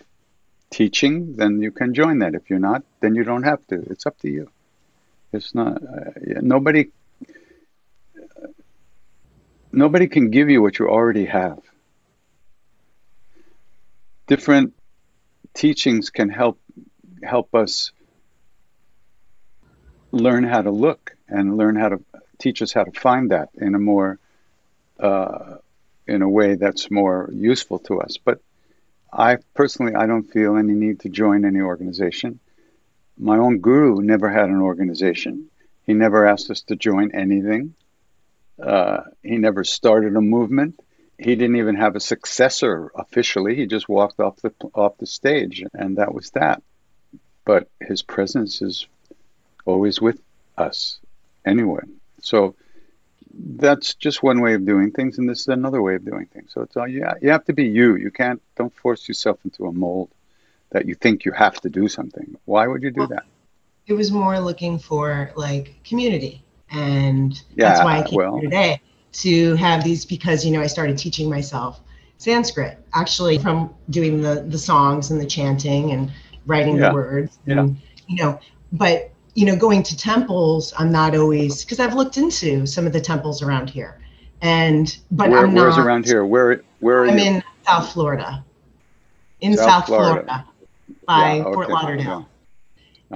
teaching, then you can join that. If you're not, then you don't have to. It's up to you. It's not nobody can give you what you already have. Different teachings can help us learn how to look and learn how to teach us how to find that in a more in a way that's more useful to us. But I personally, I don't feel any need to join any organization. My own guru never had an organization. He never asked us to join anything. He never started a movement. He didn't even have a successor officially. He just walked off the stage, and that was that. But his presence is always with us anyway. So that's just one way of doing things, and this is another way of doing things. So it's all, yeah, you have to be you. You can't, don't force yourself into a mold that you think you have to do something. Why would you do that? It was more looking for like community, and that's why I came here today, to have these, because, you know, I started teaching myself Sanskrit, actually, from doing the songs and the chanting and writing the words, and, you know, but, you know, going to temples, I'm not always, because I've looked into some of the temples around here, and, but I'm not. Where's around here? Where are you? I'm in South Florida, in South Florida by Fort Lauderdale.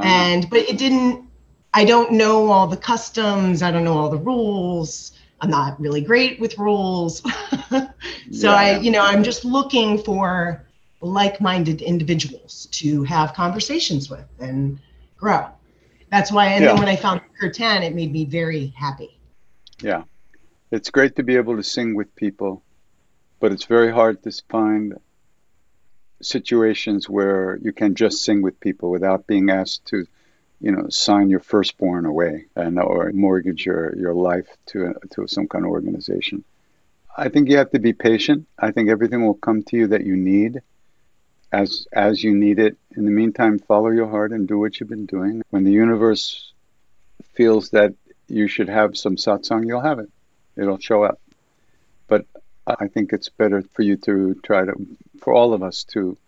And, but it didn't, I don't know all the customs. I don't know all the rules. I'm not really great with rules. I, you know, I'm just looking for like-minded individuals to have conversations with and grow. That's why, and then when I found Kirtan, it made me very happy. Yeah. It's great to be able to sing with people, but it's very hard to find situations where you can just sing with people without being asked to, you know, sign your firstborn away and or mortgage your life to some kind of organization. I think you have to be patient. I think everything will come to you that you need as you need it. In the meantime, follow your heart and do what you've been doing. When the universe feels that you should have some satsang, you'll have it. It'll show up. But I think it's better for you to try to, for all of us to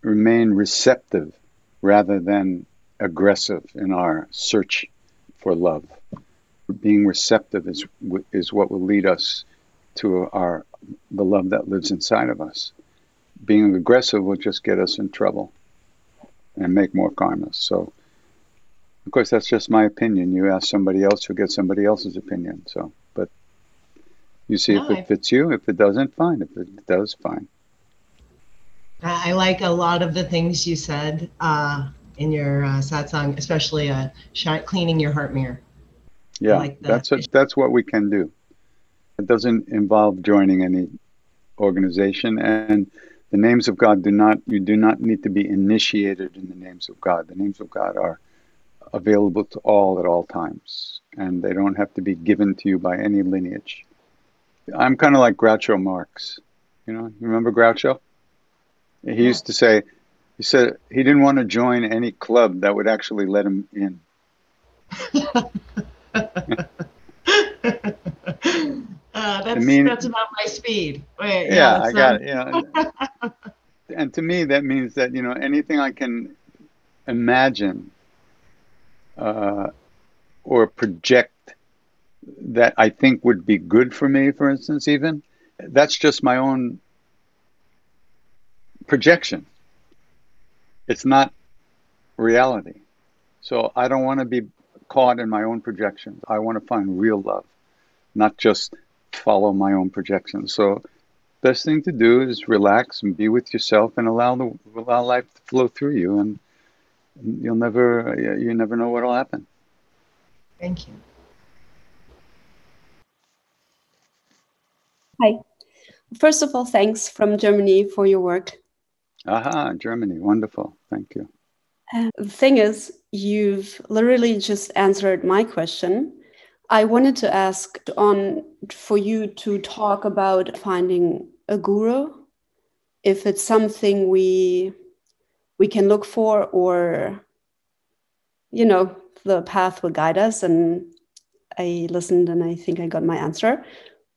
remain receptive rather than aggressive in our search for love. Being receptive is what will lead us to the love that lives inside of us. Being aggressive will just get us in trouble and make more karmas. So, of course, that's just my opinion. You ask somebody else, who gets somebody else's opinion. So, but you see if it fits you. If it doesn't, fine. If it does, fine. I like a lot of the things you said in your satsang, especially cleaning your heart mirror. Yeah, like that's what we can do. It doesn't involve joining any organization, and the names of God you do not need to be initiated in the names of God. The names of God are available to all at all times, and they don't have to be given to you by any lineage. I'm kind of like Groucho Marx. You know, you remember Groucho? He used to say, he said he didn't want to join any club that would actually let him in. That's about my speed. Wait, yeah, I got it. Yeah. And to me, that means that, you know, anything I can imagine or project that I think would be good for me, for instance, even, that's just my own projection. It's not reality. So I don't want to be caught in my own projections. I want to find real love, not just follow my own projections. So best thing to do is relax and be with yourself and allow life to flow through you, and you never know what'll happen. Thank you. Hi. First of all, thanks from Germany for your work. Aha, Germany. Wonderful. Thank you. The thing is, you've literally just answered my question. I wanted to ask for you to talk about finding a guru, if it's something we can look for, or, you know, the path will guide us. And I listened and I think I got my answer.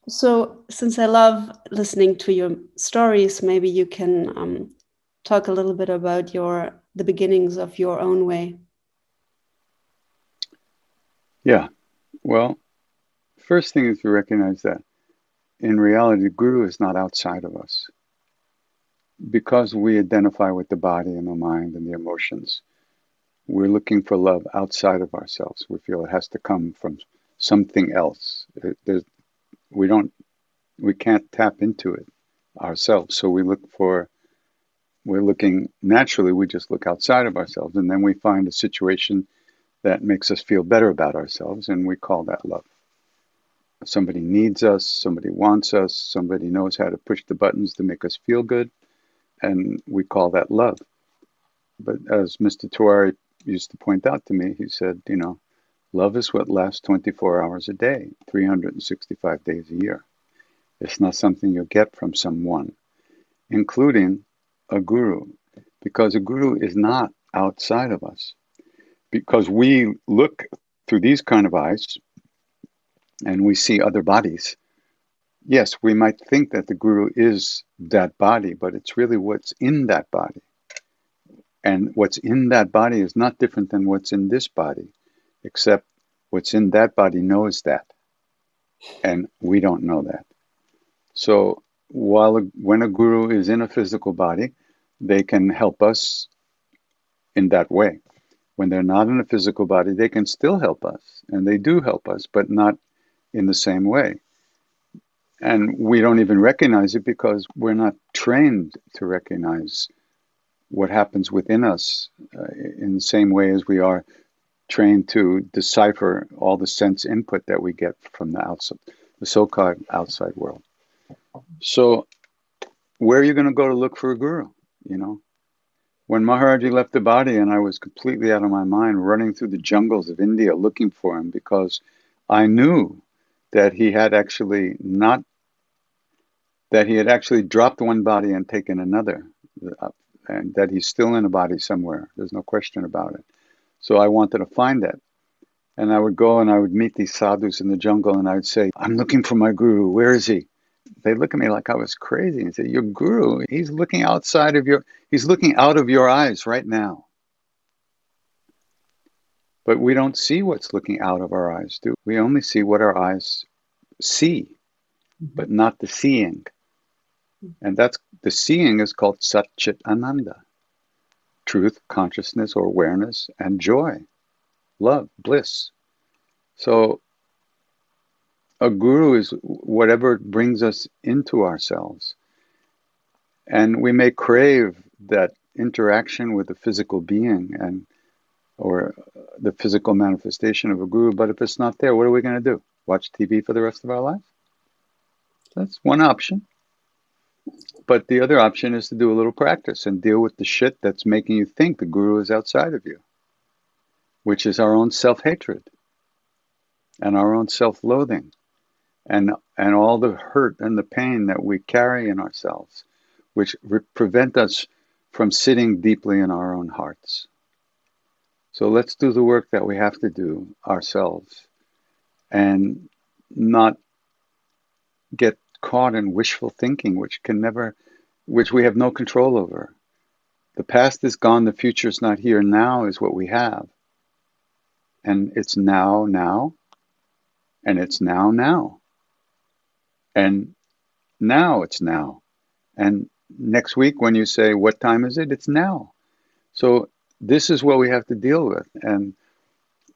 So since I love listening to your stories, maybe you can talk a little bit about the beginnings of your own way. Yeah. Well, first thing is to recognize that in reality, the guru is not outside of us. Because we identify with the body and the mind and the emotions, we're looking for love outside of ourselves. We feel it has to come from something else. We can't tap into it ourselves. So we're looking, naturally, we just look outside of ourselves, and then we find a situation that makes us feel better about ourselves, and we call that love. Somebody needs us, somebody wants us, somebody knows how to push the buttons to make us feel good, and we call that love. But as Mr. Tiwari used to point out to me, he said, you know, love is what lasts 24 hours a day, 365 days a year. It's not something you get from someone, including a guru, because a guru is not outside of us. Because we look through these kind of eyes and we see other bodies. Yes, we might think that the guru is that body, but it's really what's in that body. And what's in that body is not different than what's in this body, except what's in that body knows that. And we don't know that. So when a guru is in a physical body, they can help us in that way. When they're not in a physical body, they can still help us, and they do help us, but not in the same way. And we don't even recognize it because we're not trained to recognize what happens within us in the same way as we are trained to decipher all the sense input that we get from the outside, the so-called outside world. So where are you going to go to look for a guru, you know? When Maharaji left the body and I was completely out of my mind running through the jungles of India looking for him, because I knew that he had actually dropped one body and taken another, and that he's still in a body somewhere. There's no question about it. So I wanted to find that. And I would go and I would meet these sadhus in the jungle and I would say, I'm looking for my guru, where is he? They look at me like I was crazy and say, your guru, he's looking out of your eyes right now. But we don't see what's looking out of our eyes, do we? We only see what our eyes see, but not the seeing. And the seeing is called Sat Chit Ananda, truth, consciousness, or awareness, and joy, love, bliss. So a guru is whatever brings us into ourselves. And we may crave that interaction with a physical being or the physical manifestation of a guru, but if it's not there, what are we going to do? Watch TV for the rest of our life? That's one option. But the other option is to do a little practice and deal with the shit that's making you think the guru is outside of you, which is our own self-hatred and our own self-loathing. And all the hurt and the pain that we carry in ourselves, which prevent us from sitting deeply in our own hearts. So let's do the work that we have to do ourselves and not get caught in wishful thinking, which we have no control over. The past is gone, the future is not here, now is what we have. And it's now, now, and it's now, now. And now it's now. And next week when you say, what time is it? It's now. So this is what we have to deal with. And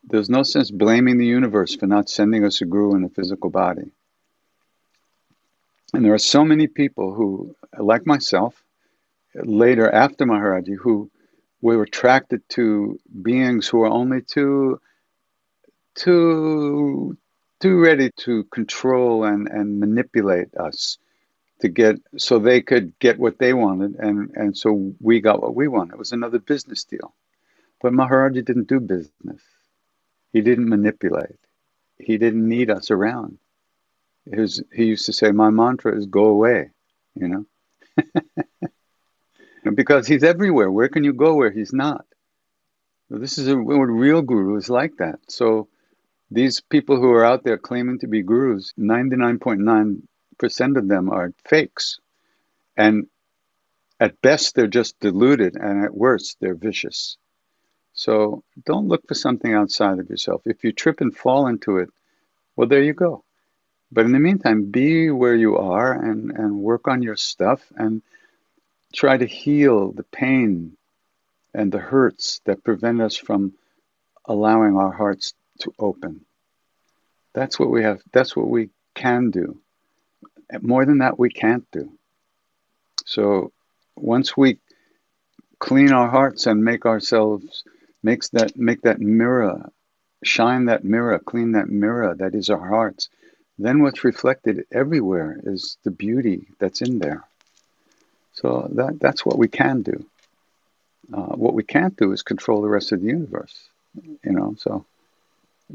there's no sense blaming the universe for not sending us a guru in a physical body. And there are so many people who, like myself, later after Maharaji, who were attracted to beings who are only too ready to control and manipulate us so they could get what they wanted, and so we got what we wanted. It was another business deal. But Maharaji didn't do business. He didn't manipulate. He didn't need us around. He used to say, my mantra is go away, you know? Because he's everywhere. Where can you go where he's not? This is a real guru is like that. So these people who are out there claiming to be gurus, 99.9% of them are fakes. And at best, they're just deluded. And at worst, they're vicious. So don't look for something outside of yourself. If you trip and fall into it, well, there you go. But in the meantime, be where you are and work on your stuff and try to heal the pain and the hurts that prevent us from allowing our hearts to open. That's what we have. That's what we can do. More than that, we can't do. So once we clean our hearts and make ourselves make that mirror, shine that mirror, clean that mirror that is our hearts, then what's reflected everywhere is the beauty that's in there. So that's what we can do. What we can't do is control the rest of the universe, so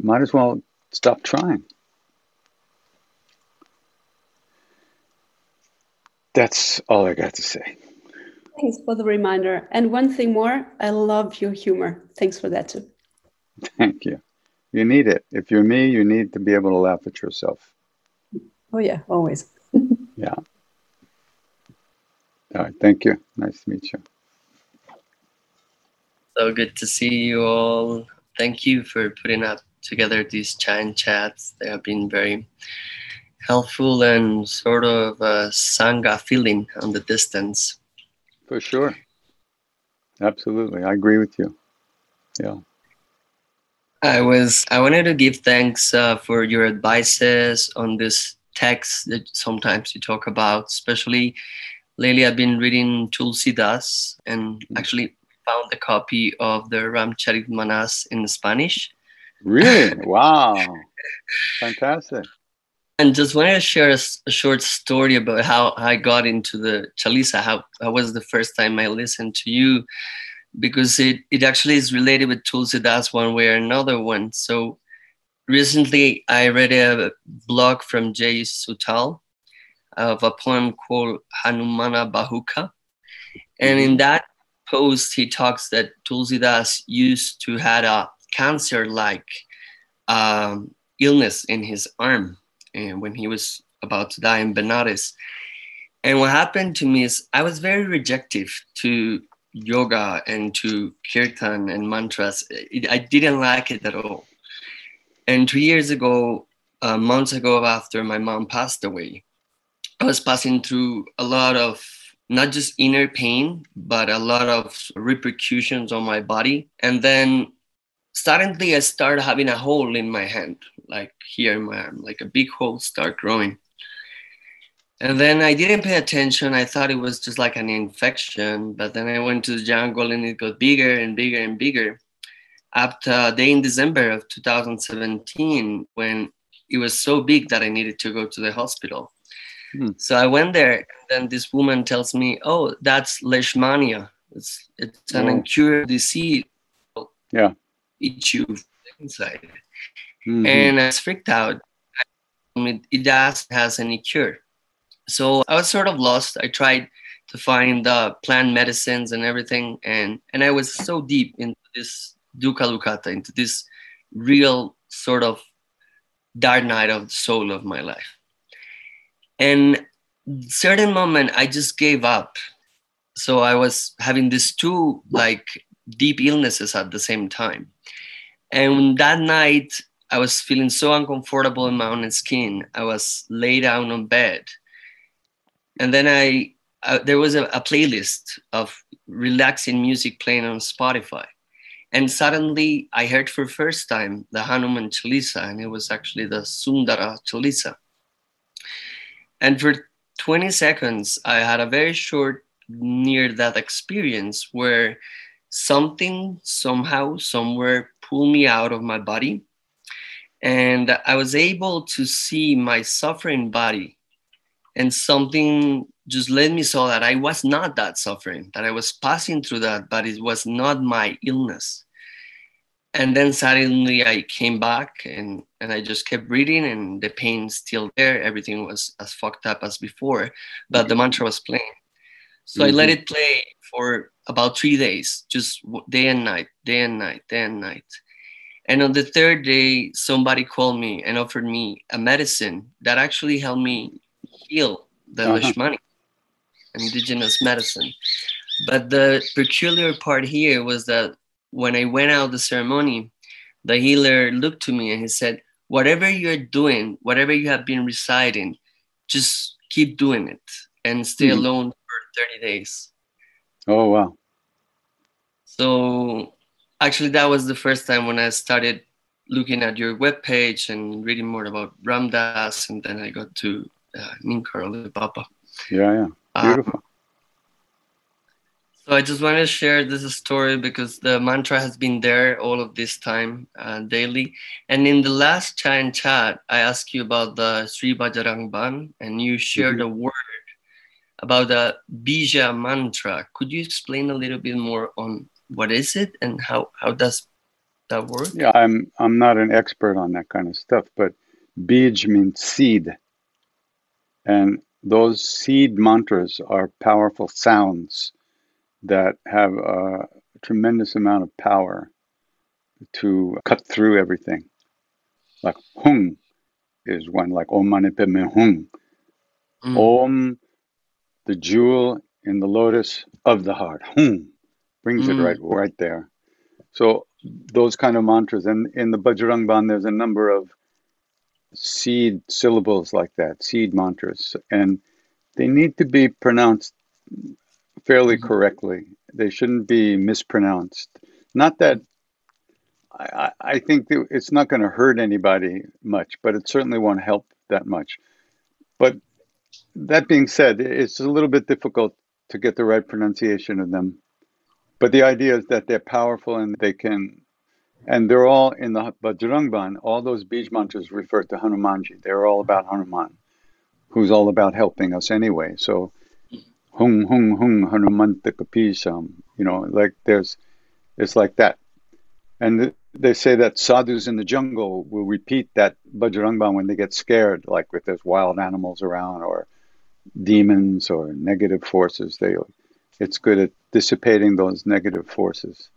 might as well stop trying. That's all I got to say. Thanks for the reminder. And one thing more, I love your humor. Thanks for that too. Thank you. You need it. If you're me, you need to be able to laugh at yourself. Oh yeah, always. Yeah. All right, thank you. Nice to meet you. So good to see you all. Thank you for putting up together these Chan chats. They have been very helpful and sort of a Sangha feeling on the distance. For sure. Absolutely. I agree with you. Yeah. I wanted to give thanks for your advices on this text that sometimes you talk about, especially lately I've been reading Tulsidas and actually found a copy of the Ramcharitmanas in Spanish. Really? Wow. Fantastic. And just wanted to share a short story about how I got into the Chalisa, how was the first time I listened to you, because it actually is related with Tulsidas one way or another one. So recently I read a blog from Jay Sutal of a poem called Hanumana Bahuka. And in that post, he talks that Tulsidas used to had a cancer-like illness in his arm when he was about to die in Benares. And what happened to me is I was very rejective to yoga and to kirtan and mantras. I didn't like it at all. And 2 years ago, months ago, after my mom passed away, I was passing through a lot of not just inner pain, but a lot of repercussions on my body. And then suddenly I started having a hole in my hand, like here in my arm, like a big hole start growing. And then I didn't pay attention. I thought it was just like an infection, but then I went to the jungle and it got bigger and bigger and bigger. Up to a day in December of 2017, when it was so big that I needed to go to the hospital. So I went there, and then this woman tells me, oh, that's Leishmania. It's an incurable disease. Yeah. Eat you inside. Mm-hmm. And I was freaked out. It doesn't have any cure. So I was sort of lost. I tried to find plant medicines and everything. And I was so deep into this dukkha dukkata, into this real sort of dark night of the soul of my life. And certain moment, I just gave up. So I was having these two like deep illnesses at the same time. And that night, I was feeling so uncomfortable in my own skin. I was laid down on bed. And then there was a playlist of relaxing music playing on Spotify. And suddenly I heard for first time the Hanuman Chalisa, and it was actually the Sundara Chalisa. And for 20 seconds, I had a very short near-death experience where something, somehow, somewhere pulled me out of my body. And I was able to see my suffering body. And something just let me saw that I was not that suffering, that I was passing through that, but it was not my illness. And then suddenly I came back and I just kept reading, and the pain still there. Everything was as fucked up as before, but the mantra was playing. So I let it play for about 3 days, just day and night, day and night, day and night. And on the third day, somebody called me and offered me a medicine that actually helped me heal the Leishmania, indigenous medicine. But the peculiar part here was that when I went out the ceremony, the healer looked to me and he said, whatever you're doing, whatever you have been reciting, just keep doing it and stay alone for 30 days. Oh, wow. So actually, that was the first time when I started looking at your webpage and reading more about Ram Dass, and then I got to Neem Karoli Baba. Yeah, yeah. Beautiful. So I just wanted to share this story because the mantra has been there all of this time daily. And in the last Chant chat, I asked you about the Sri Bajrangban, and you shared a word about the Bija mantra. Could you explain a little bit more on what is it and how does that work? Yeah, I'm not an expert on that kind of stuff, but Bij means seed. And those seed mantras are powerful sounds that have a tremendous amount of power to cut through everything. Like hung is one, like Om Mani Padme Hung. Om, the jewel in the lotus of the heart, hung, brings it right there. So those kind of mantras, and in the Bajrangban, there's a number of seed syllables like that, seed mantras, and they need to be pronounced fairly correctly. They shouldn't be mispronounced. Not that I think that it's not going to hurt anybody much, but it certainly won't help that much. But that being said, it's a little bit difficult to get the right pronunciation of them. But the idea is that they're powerful and they can, and they're all in the Bajrangban, all those Bij mantras refer to Hanumanji. They're all about Hanuman, who's all about helping us anyway. So hung, hung, hung, Hanumanta Kapisam, you know, like there's, it's like that. And they say that sadhus in the jungle will repeat that Bajrangban when they get scared, like if there's wild animals around or demons or negative forces. It's good at dissipating those negative forces.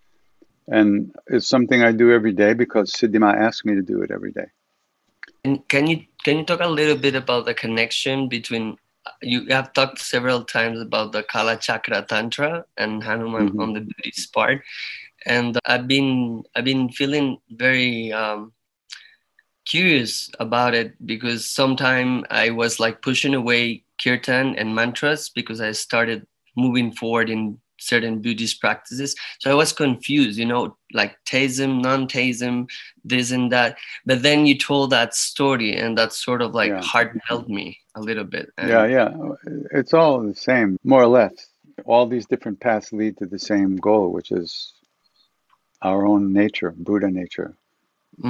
And it's something I do every day because Siddhima asks me to do it every day. And can you talk a little bit about the connection between, you have talked several times about the Kalachakra Tantra and Hanuman on the Buddhist part, and I've been feeling very curious about it, because sometime I was like pushing away kirtan and mantras because I started moving forward in certain Buddhist practices. So I was confused, you know, like Taism, non-Taism, this and that. But then you told that story, and that sort of like heart held me a little bit. And it's all the same, more or less. All these different paths lead to the same goal, which is our own nature, Buddha nature,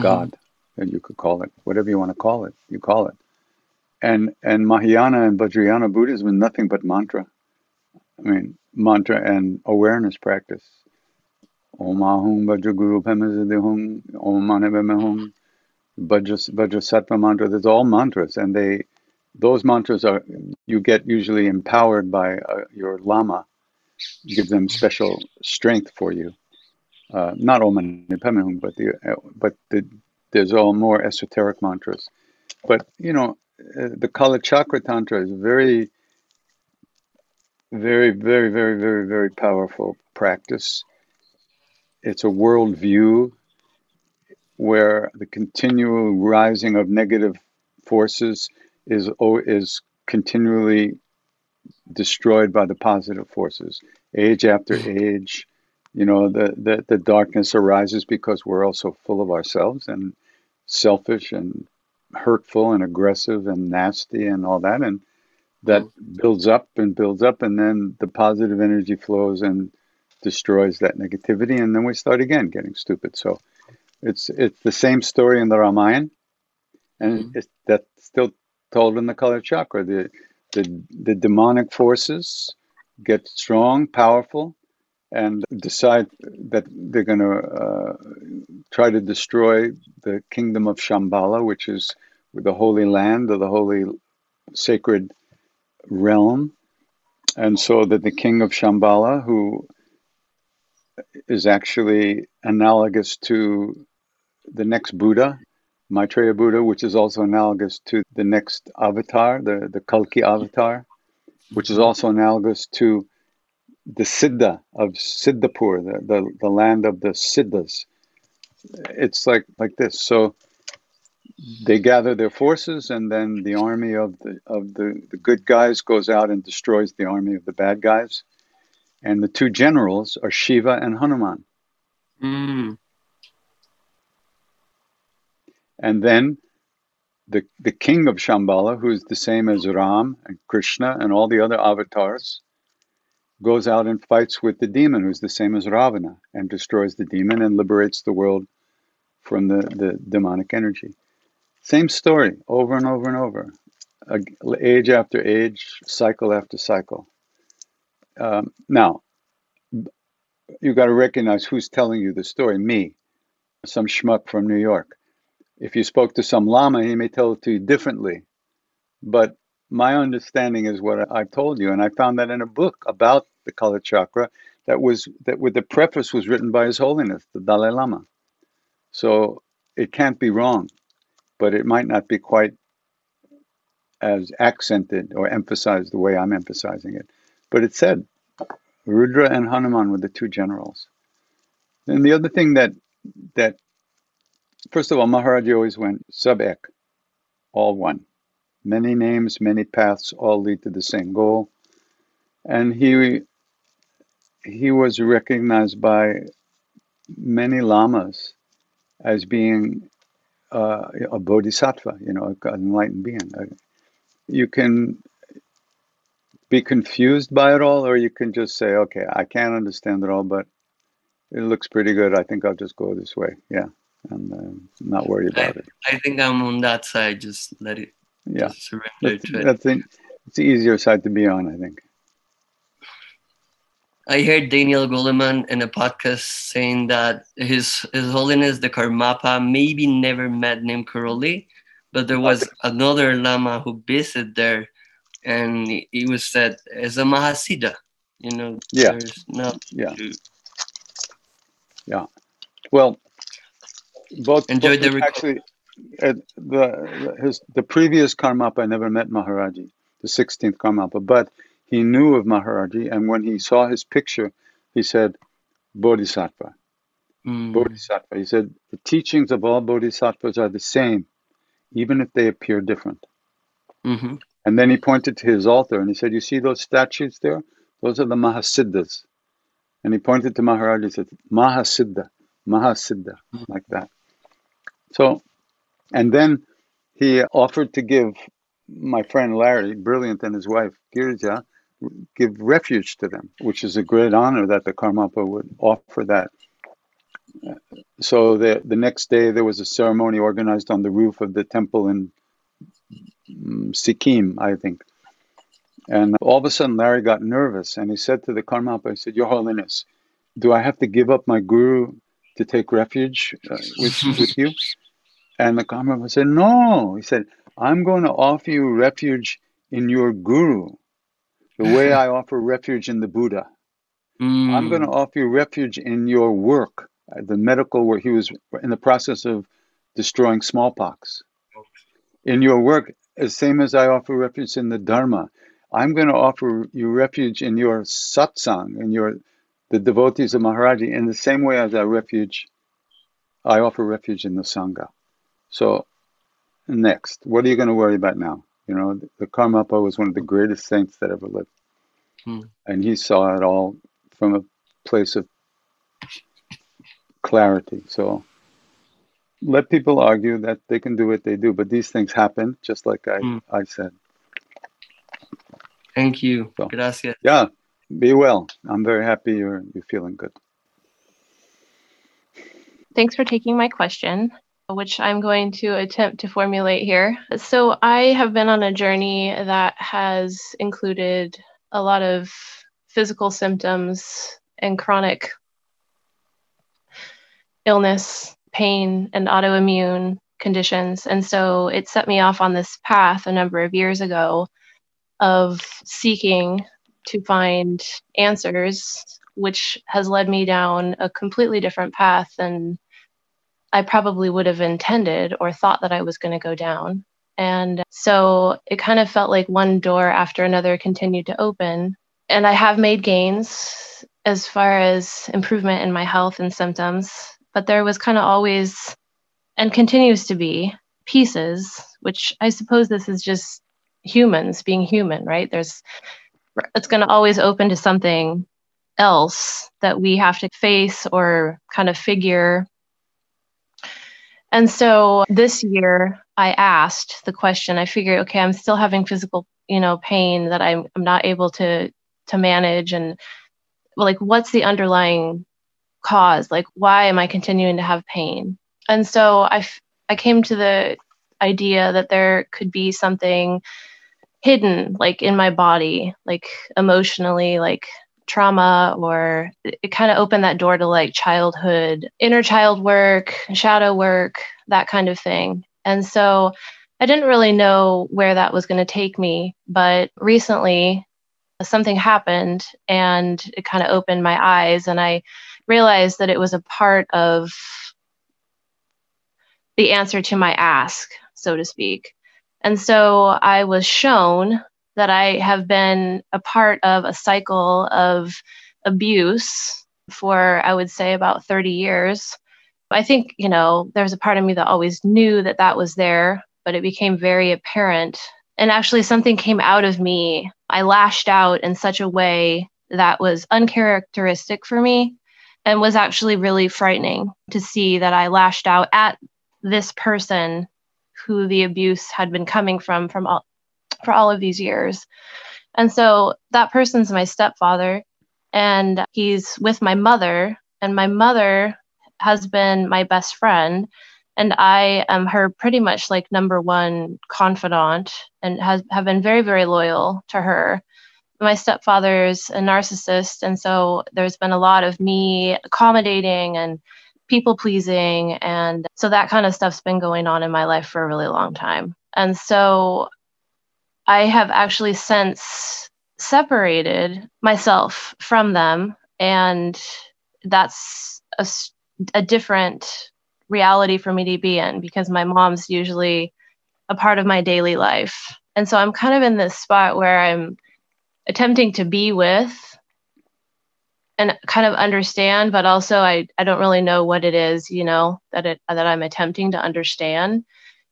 God, and you could call it, whatever you want to call it, you call it. And Mahayana and Vajrayana Buddhism is nothing but mantra. I mean, mantra and awareness practice. Om Ahum Vajra Guru Pemazadihum, Om Manavemahum, Vajra Sattva mantra. There's all mantras, and those mantras are, you get usually empowered by your lama. You give them special strength for you. Not Om Mani Padme Hum, but there's all more esoteric mantras. But you know, the Kalachakra Tantra is very, very, very, very, very, very powerful practice. It's a worldview where the continual rising of negative forces is continually destroyed by the positive forces. Age after age, you know, the darkness arises because we're also full of ourselves and selfish and hurtful and aggressive and nasty and all that. And that builds up, and then the positive energy flows and destroys that negativity, and then we start again getting stupid. So it's the same story in the Ramayana, and that's still told in the Kalachakra. The demonic forces get strong, powerful, and decide that they're going to try to destroy the kingdom of Shambhala, which is the holy land or the holy sacred realm. And so that the king of Shambhala, who is actually analogous to the next Buddha, Maitreya Buddha, which is also analogous to the next avatar, the Kalki avatar, which is also analogous to the Siddha of Siddhapur, the land of the Siddhas. It's like this. So they gather their forces, and then the army of the good guys goes out and destroys the army of the bad guys. And the two generals are Shiva and Hanuman. And then the king of Shambhala, who is the same as Ram and Krishna and all the other avatars, goes out and fights with the demon, who's the same as Ravana, and destroys the demon and liberates the world from the demonic energy. Same story, over and over and over. Age after age, cycle after cycle. Now, you've got to recognize who's telling you the story. Me, some schmuck from New York. If you spoke to some lama, he may tell it to you differently. But my understanding is what I told you, and I found that in a book about the Kalachakra that with the preface was written by His Holiness, the Dalai Lama. So it can't be wrong, but it might not be quite as accented or emphasized the way I'm emphasizing it. But it said, Rudra and Hanuman were the two generals. And the other thing that first of all, Maharaji always went, sab-ek, all one. Many names, many paths, all lead to the same goal. And he was recognized by many lamas as being a bodhisattva, you know, an enlightened being. You can be confused by it all, or you can just say, okay, I can't understand it all, but it looks pretty good. I think I'll just go this way. Yeah. And not worry about it. I think I'm on that side. Just let it. Yeah. Just surrender to it. It's the easier side to be on, I think. I heard Daniel Goleman in a podcast saying that His Holiness the Karmapa maybe never met Neem Karoli, but there was another Lama who visited there, and he was said as a Mahasiddha, you know. Yeah. Yeah. Well, both enjoyed the actually. The previous Karmapa never met Maharaji, the 16th Karmapa, but he knew of Maharaji, and when he saw his picture, he said, Bodhisattva. Mm. Bodhisattva. He said, the teachings of all Bodhisattvas are the same, even if they appear different. Mm-hmm. And then he pointed to his altar, and he said, you see those statues there? Those are the Mahasiddhas. And he pointed to Maharaji and said, Mahasiddha, Mahasiddha, like that. So, and then he offered to give my friend Larry, brilliant, and his wife, Girja, give refuge to them, which is a great honor that the Karmapa would offer that. So the next day there was a ceremony organized on the roof of the temple in Sikkim, I think. And all of a sudden Larry got nervous, and he said to the Karmapa, he said, Your Holiness, do I have to give up my guru to take refuge with you? And the Karmapa said, no. He said, I'm going to offer you refuge in your guru, the way I offer refuge in the Buddha. Mm. I'm going to offer you refuge in your work, the medical work. He was in the process of destroying smallpox. In your work, the same as I offer refuge in the Dharma, I'm going to offer you refuge in your satsang, in the devotees of Maharaji, in the same way as I offer refuge in the Sangha. So, next, what are you going to worry about now? You know, the Karmapa was one of the greatest saints that ever lived. Hmm. And he saw it all from a place of clarity. So, let people argue that they can do what they do, but these things happen, just like I said. Thank you. So, gracias. Yeah, be well. I'm very happy you're feeling good. Thanks for taking my question, which I'm going to attempt to formulate here. So I have been on a journey that has included a lot of physical symptoms and chronic illness, pain, and autoimmune conditions. And so it set me off on this path a number of years ago of seeking to find answers, which has led me down a completely different path than I probably would have intended or thought that I was going to go down. And so it kind of felt like one door after another continued to open. And I have made gains as far as improvement in my health and symptoms, but there was kind of always, and continues to be, pieces, which I suppose this is just humans being human, right? It's going to always open to something else that we have to face or kind of figure. And so this year I asked the question, I figured, okay, I'm still having physical, pain that I'm not able to to manage, and like, what's the underlying cause? Like, why am I continuing to have pain? And so I came to the idea that there could be something hidden, like in my body, like emotionally, like trauma, or it kind of opened that door to like childhood, inner child work, shadow work, that kind of thing. And so I didn't really know where that was going to take me, but recently something happened and it kind of opened my eyes, and I realized that it was a part of the answer to my ask, so to speak. And so I was shown that I have been a part of a cycle of abuse for, I would say, about 30 years. I think, you know, there's a part of me that always knew that that was there, but it became very apparent. And actually something came out of me. I lashed out in such a way that was uncharacteristic for me, and was actually really frightening to see that I lashed out at this person who the abuse had been coming for all of these years. And so that person's my stepfather, and he's with my mother, and my mother has been my best friend, and I am her pretty much like number one confidant, and have been very, very loyal to her. My stepfather's a narcissist, and so there's been a lot of me accommodating and people pleasing, and so that kind of stuff's been going on in my life for a really long time. And so I have actually since separated myself from them, and that's a different reality for me to be in, because my mom's usually a part of my daily life. And so I'm kind of in this spot where I'm attempting to be with and kind of understand, but also I don't really know what it is, you know, that I'm attempting to understand.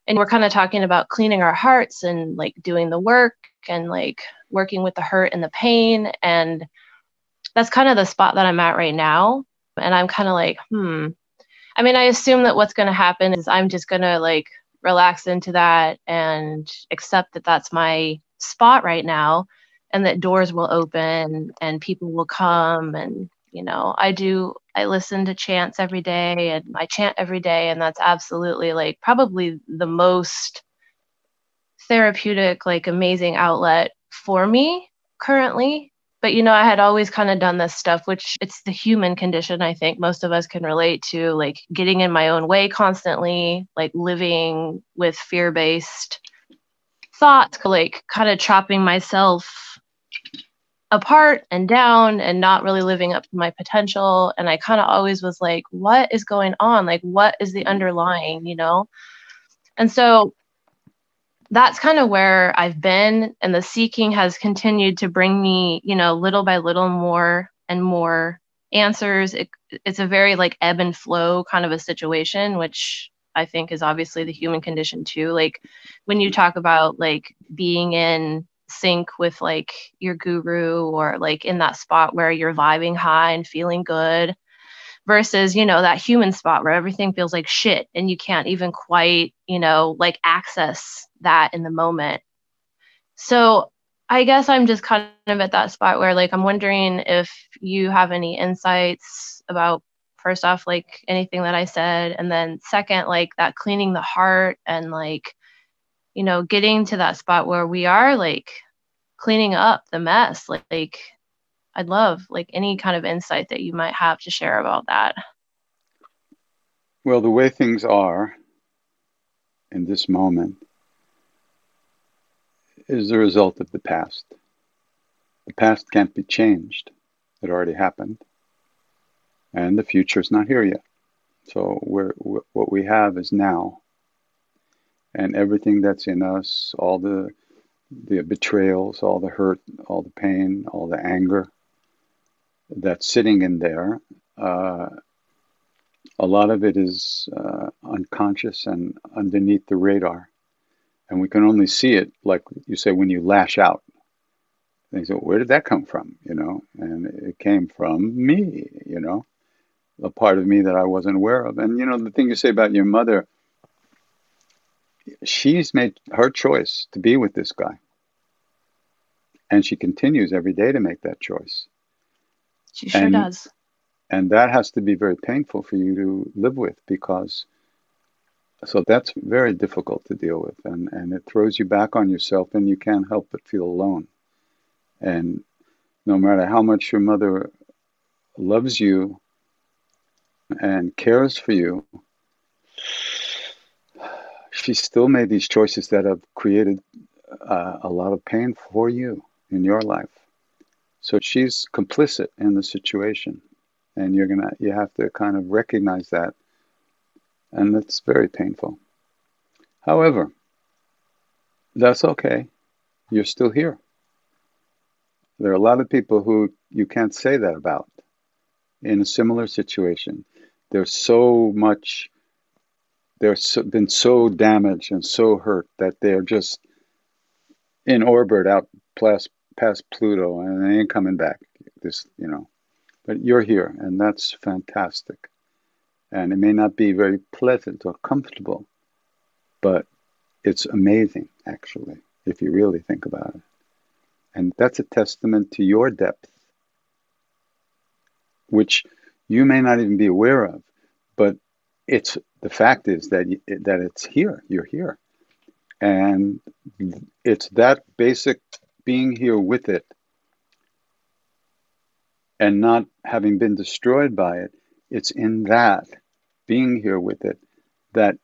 And we're kind of talking about cleaning our hearts and like doing the work and like working with the hurt and the pain. And that's kind of the spot that I'm at right now. And I'm kind of like, I mean, I assume that what's going to happen is I'm just going to like relax into that and accept that that's my spot right now, and that doors will open and people will come. And, you know, I listen to chants every day, and I chant every day. And that's absolutely like probably the most therapeutic, like amazing outlet for me currently. But, you know, I had always kind of done this stuff, which it's the human condition. I think most of us can relate to, like getting in my own way constantly, like living with fear-based thoughts, like kind of chopping myself apart and down and not really living up to my potential. And I kind of always was like, what is going on? Like, what is the underlying, you know? And so that's kind of where I've been. And the seeking has continued to bring me, you know, little by little, more and more answers. It's a very like ebb and flow kind of a situation, which I think is obviously the human condition too. Like when you talk about like being in sync with like your guru, or like in that spot where you're vibing high and feeling good, versus, you know, that human spot where everything feels like shit and you can't even quite, you know, like access that in the moment. So I guess I'm just kind of at that spot where like I'm wondering if you have any insights about, first off, like anything that I said, and then second, like that cleaning the heart and like, you know, getting to that spot where we are like cleaning up the mess. Like I'd love like any kind of insight that you might have to share about that. Well, the way things are in this moment is the result of the past. The past can't be changed. It already happened. And the future is not here yet. So what we have is now. And everything that's in us, all the betrayals, all the hurt, all the pain, all the anger that's sitting in there, a lot of it is unconscious and underneath the radar. And we can only see it, like you say, when you lash out. They say, where did that come from, you know? And it came from me, you know, a part of me that I wasn't aware of. And, you know, the thing you say about your mother, she's made her choice to be with this guy. And she continues every day to make that choice. She sure does. And that has to be very painful for you to live with, because so that's very difficult to deal with, and it throws you back on yourself, and you can't help but feel alone. And no matter how much your mother loves you and cares for you, she still made these choices that have created a lot of pain for you in your life. So she's complicit in the situation, and you have to kind of recognize that, and that's very painful. However, that's okay. You're still here. There are a lot of people who you can't say that about in a similar situation. They've been so damaged and so hurt that they're just in orbit out past Pluto, and they ain't coming back. But you're here, and that's fantastic. And it may not be very pleasant or comfortable, but it's amazing, actually, if you really think about it. And that's a testament to your depth, which you may not even be aware of, but it's the fact is that it's here. You're here, and it's that basic being here with it, and not having been destroyed by it. It's in that being here with it that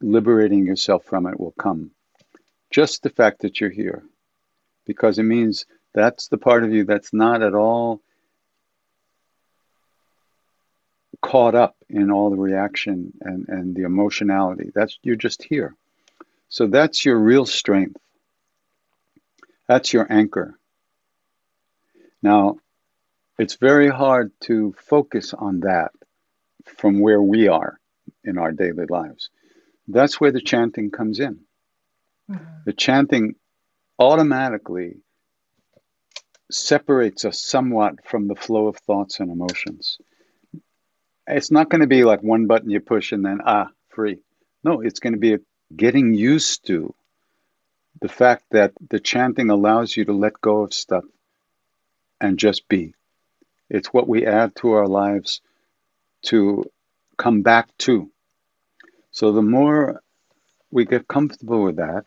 liberating yourself from it will come. Just the fact that you're here, because it means that's the part of you that's not at all caught up in all the reaction and the emotionality. You're just here. So that's your real strength. That's your anchor. Now, it's very hard to focus on that from where we are in our daily lives. That's where the chanting comes in. Mm-hmm. The chanting automatically separates us somewhat from the flow of thoughts and emotions. It's not going to be like one button you push and then, free. No, it's going to be getting used to the fact that the chanting allows you to let go of stuff and just be. It's what we add to our lives to come back to. So the more we get comfortable with that,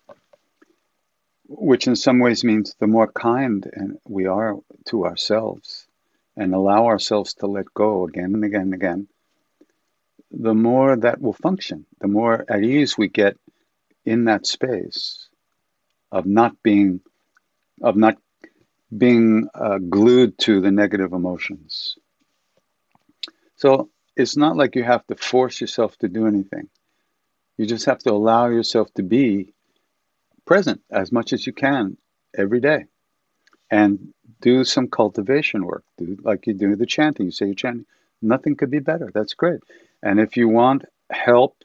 which in some ways means the more kind we are to ourselves, and allow ourselves to let go again and again and again, the more that will function, the more at ease we get in that space of not being glued to the negative emotions. So it's not like you have to force yourself to do anything. You just have to allow yourself to be present as much as you can every day. And do some cultivation work, like you do the chanting. You say you're chanting. Nothing could be better. That's great. And if you want help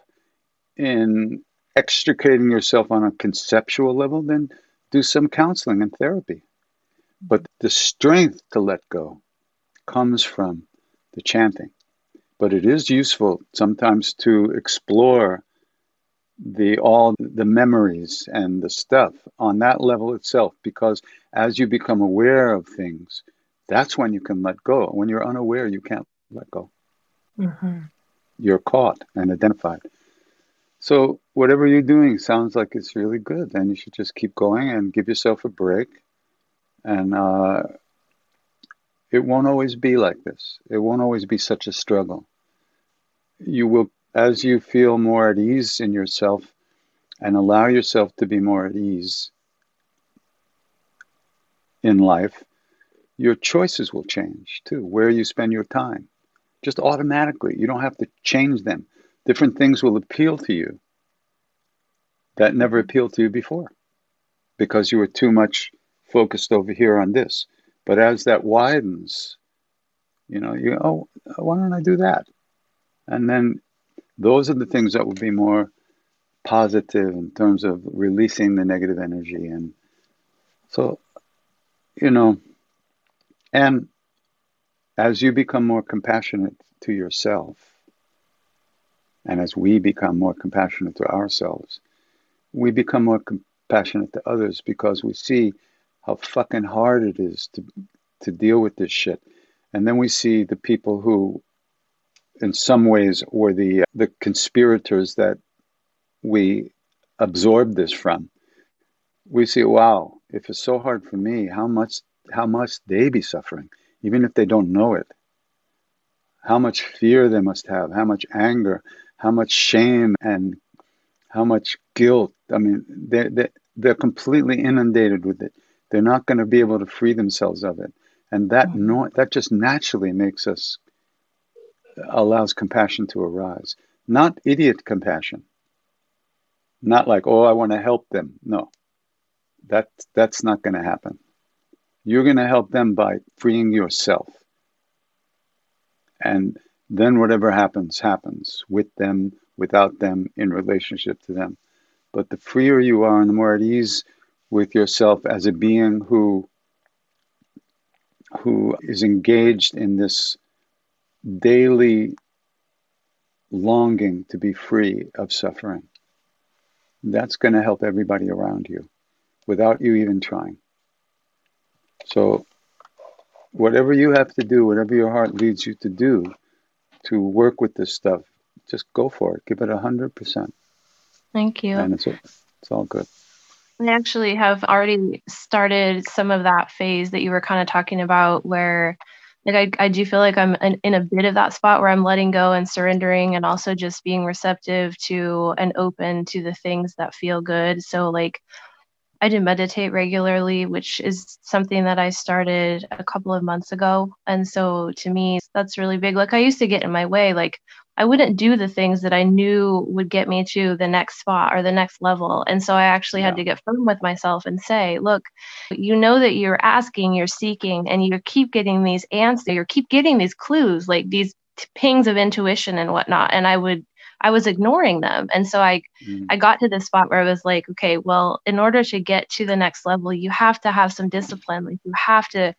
in extricating yourself on a conceptual level, then do some counseling and therapy. But the strength to let go comes from the chanting. But it is useful sometimes to explore all the memories and the stuff on that level itself, because as you become aware of things, that's when you can let go. When you're unaware, you can't let go. Mm-hmm. You're caught and identified. So whatever you're doing sounds like it's really good, and you should just keep going and give yourself a break. And it won't always be like this. It won't always be such a struggle. You will, as you feel more at ease in yourself and allow yourself to be more at ease in life, your choices will change too, where you spend your time. Just automatically, you don't have to change them. Different things will appeal to you that never appealed to you before, because you were too much focused over here on this. But as that widens, why don't I do that? And then those are the things that will be more positive in terms of releasing the negative energy. And so, and as you become more compassionate to yourself, and as we become more compassionate to ourselves, we become more compassionate to others, because we see how fucking hard it is to deal with this shit. And then we see the people who, in some ways, were the conspirators that we absorbed this from. We see, wow, if it's so hard for me, how much they be suffering, even if they don't know it. How much fear they must have, how much anger, how much shame, and how much guilt. I mean, they're completely inundated with it. They're not going to be able to free themselves of it. And that just naturally makes us, allows compassion to arise. Not idiot compassion. Not like, oh, I want to help them. No, that's not going to happen. You're going to help them by freeing yourself. And then whatever happens, happens with them, without them, in relationship to them. But the freer you are and the more at ease with yourself as a being who is engaged in this daily longing to be free of suffering, that's going to help everybody around you without you even trying. So whatever you have to do, whatever your heart leads you to do, to work with this stuff, just go for it. Give it 100%. Thank you. And it's all good. I actually have already started some of that phase that you were kind of talking about, where like I do feel like I'm in a bit of that spot where I'm letting go and surrendering, and also just being receptive to and open to the things that feel good. So like I do meditate regularly, which is something that I started a couple of months ago. And so to me, that's really big. Like I used to get in my way. Like I wouldn't do the things that I knew would get me to the next spot or the next level. And so I actually had to get firm with myself and say, look, you know that you're asking, you're seeking, and you keep getting these answers, you keep getting these clues, like these pings of intuition and whatnot. And I was ignoring them. And so I got to this spot where I was like, okay, well, in order to get to the next level, you have to have some discipline. Like you have to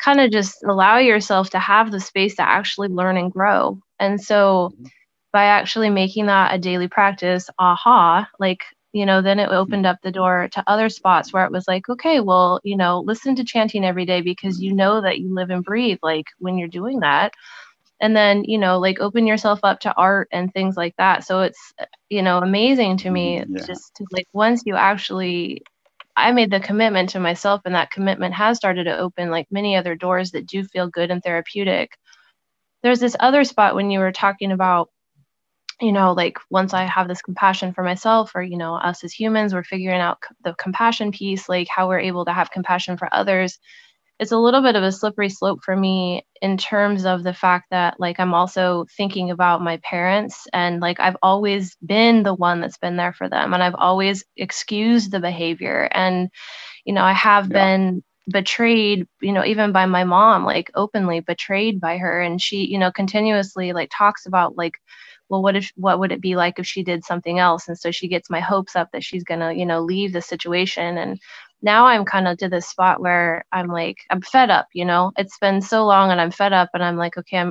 kind of just allow yourself to have the space to actually learn and grow. And so by actually making that a daily practice, then it opened up the door to other spots where it was like, okay, well, listen to chanting every day, because you know that you live and breathe, like when you're doing that. And then, open yourself up to art and things like that. So it's, amazing to me just to, like, once you actually, I made the commitment to myself, and that commitment has started to open like many other doors that do feel good and therapeutic. There's this other spot when you were talking about, like once I have this compassion for myself, or, us as humans, we're figuring out the compassion piece, like how we're able to have compassion for others. It's a little bit of a slippery slope for me in terms of the fact that, like, I'm also thinking about my parents, and like, I've always been the one that's been there for them, and I've always excused the behavior. And, I have been betrayed, even by my mom, like openly betrayed by her. And she, continuously like talks about like, well, what would it be like if she did something else? And so she gets my hopes up that she's going to, leave the situation. And now I'm kind of to this spot where I'm like, I'm fed up, it's been so long and I'm fed up, and I'm like, okay,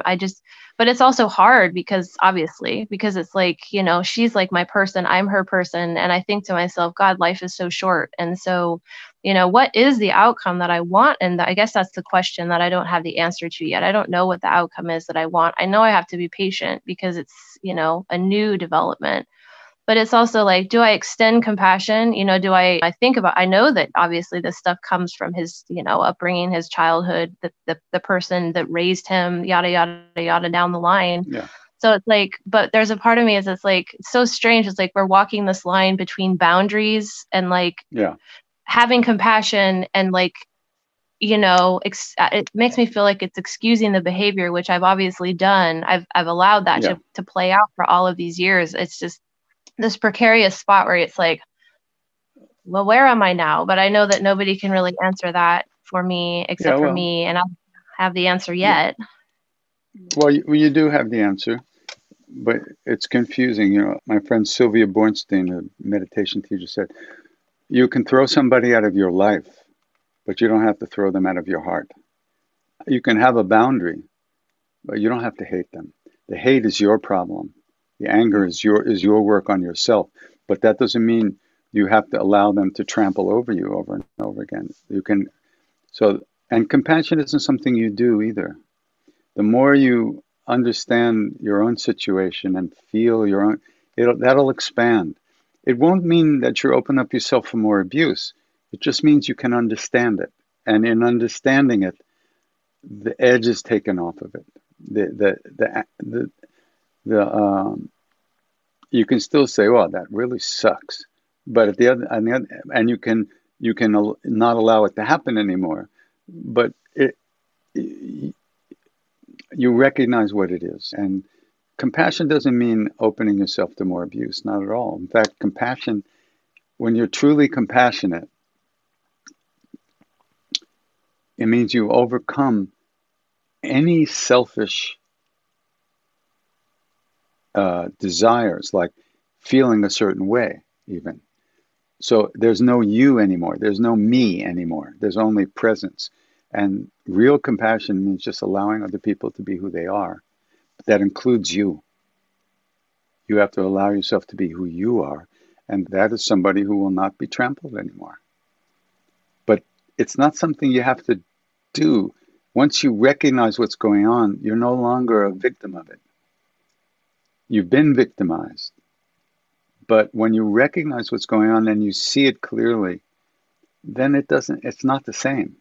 but it's also hard because it's like, she's like my person, I'm her person. And I think to myself, God, life is so short. And so, what is the outcome that I want? And I guess that's the question that I don't have the answer to yet. I don't know what the outcome is that I want. I know I have to be patient because it's, a new development. But it's also like, do I extend compassion? I know that obviously this stuff comes from his, upbringing, his childhood, the person that raised him, yada, yada, yada, down the line. Yeah. So it's like, but there's a part of me it's like, it's so strange. It's like, we're walking this line between boundaries and like having compassion and like, it makes me feel like it's excusing the behavior, which I've obviously done. I've allowed that to play out for all of these years. It's just this precarious spot where it's like, well, where am I now? But I know that nobody can really answer that for me except for me, and I don't have the answer yet. Well, you do have the answer, but it's confusing. My friend Sylvia Bornstein, a meditation teacher, said, you can throw somebody out of your life, but you don't have to throw them out of your heart. You can have a boundary, but you don't have to hate them. The hate is your problem. The anger is your work on yourself, but that doesn't mean you have to allow them to trample over you over and over again. You can, so, and compassion isn't something you do either. The more you understand your own situation and feel your own, that'll expand. It won't mean that you open up yourself for more abuse. It just means you can understand it. And in understanding it, the edge is taken off of it. You can still say, "Oh, that really sucks," but at the other, and you can not allow it to happen anymore. But you recognize what it is, and compassion doesn't mean opening yourself to more abuse. Not at all. In fact, compassion, when you're truly compassionate, it means you overcome any selfish desires, like feeling a certain way, even. So there's no you anymore. There's no me anymore. There's only presence. And real compassion means just allowing other people to be who they are. But that includes you. You have to allow yourself to be who you are. And that is somebody who will not be trampled anymore. It's not something you have to do. Once you recognize what's going on, you're no longer a victim of it. You've been victimized. But when you recognize what's going on and you see it clearly, then it's not the same.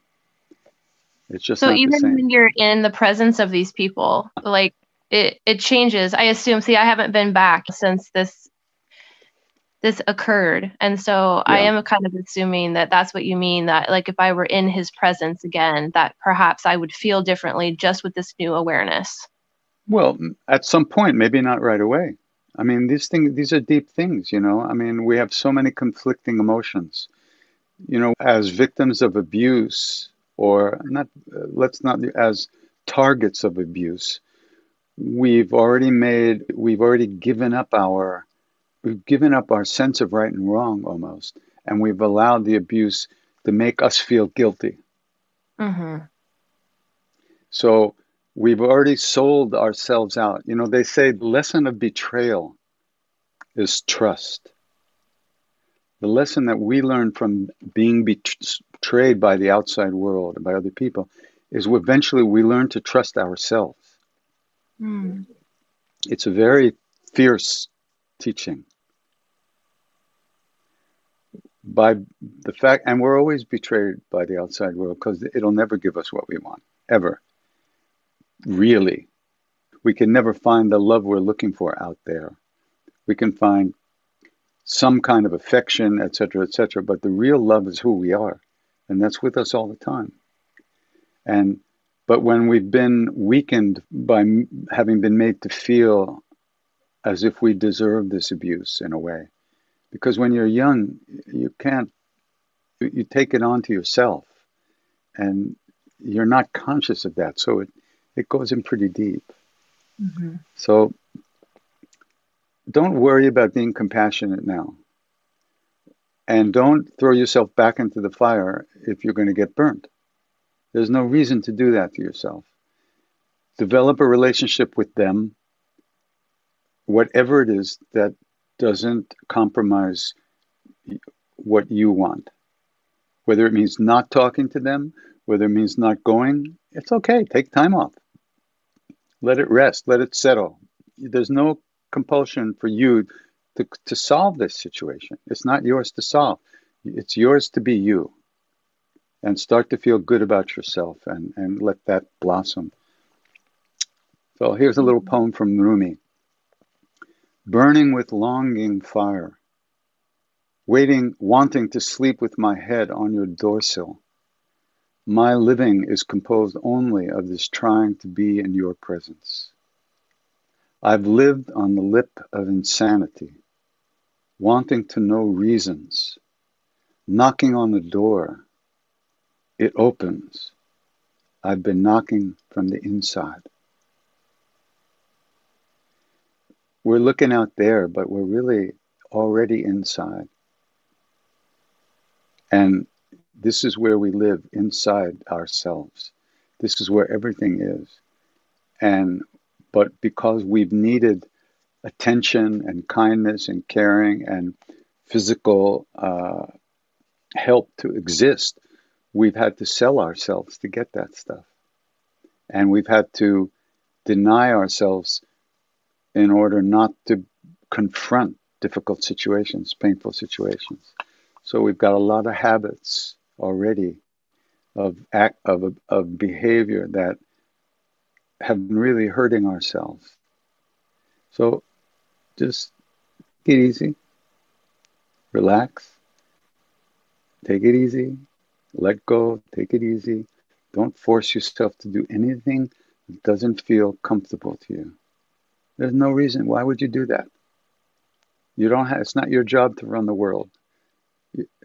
It's just not the same. So even when you're in the presence of these people, like it changes. I assume, I haven't been back since this occurred. And so yeah. I am kind of assuming that that's what you mean, that like if I were in his presence again, that perhaps I would feel differently just with this new awareness. Well, at some point, maybe not right away. I mean, these are deep things, you know. I mean, we have so many conflicting emotions. You know, as victims of abuse or not, as targets of abuse, we've given up our sense of right and wrong almost, and we've allowed the abuse to make us feel guilty. Mm-hmm. So we've already sold ourselves out. You know, they say the lesson of betrayal is trust. The lesson that we learn from being betrayed by the outside world and by other people is eventually we learn to trust ourselves. Mm. It's a very fierce teaching. By the fact, and we're always betrayed by the outside world because it'll never give us what we want, ever. Really. We can never find the love we're looking for out there. We can find some kind of affection, et cetera, but the real love is who we are, and that's with us all the time. But when we've been weakened by having been made to feel as if we deserve this abuse in a way. Because when you're young, you take it on to yourself and you're not conscious of that. So it goes in pretty deep. Mm-hmm. So don't worry about being compassionate now. And don't throw yourself back into the fire if you're going to get burnt. There's no reason to do that to yourself. Develop a relationship with them, whatever it is that doesn't compromise what you want. Whether it means not talking to them, whether it means not going, it's okay. Take time off. Let it rest. Let it settle. There's no compulsion for you to solve this situation. It's not yours to solve. It's yours to be you. And start to feel good about yourself and let that blossom. So here's a little poem from Rumi. Burning with longing fire, wanting to sleep with my head on your doorsill. My living is composed only of this trying to be in your presence. I've lived on the lip of insanity, wanting to know reasons, knocking on the door. It opens. I've been knocking from the inside. We're looking out there, but we're really already inside. And this is where we live, inside ourselves. This is where everything is. But because we've needed attention and kindness and caring and physical help to exist, we've had to sell ourselves to get that stuff. And we've had to deny ourselves in order not to confront difficult situations, painful situations. So we've got a lot of habits already of behavior that have been really hurting ourselves. So just take it easy, relax, take it easy, let go, take it easy. Don't force yourself to do anything that doesn't feel comfortable to you. There's no reason. Why would you do that? You don't have. It's not your job to run the world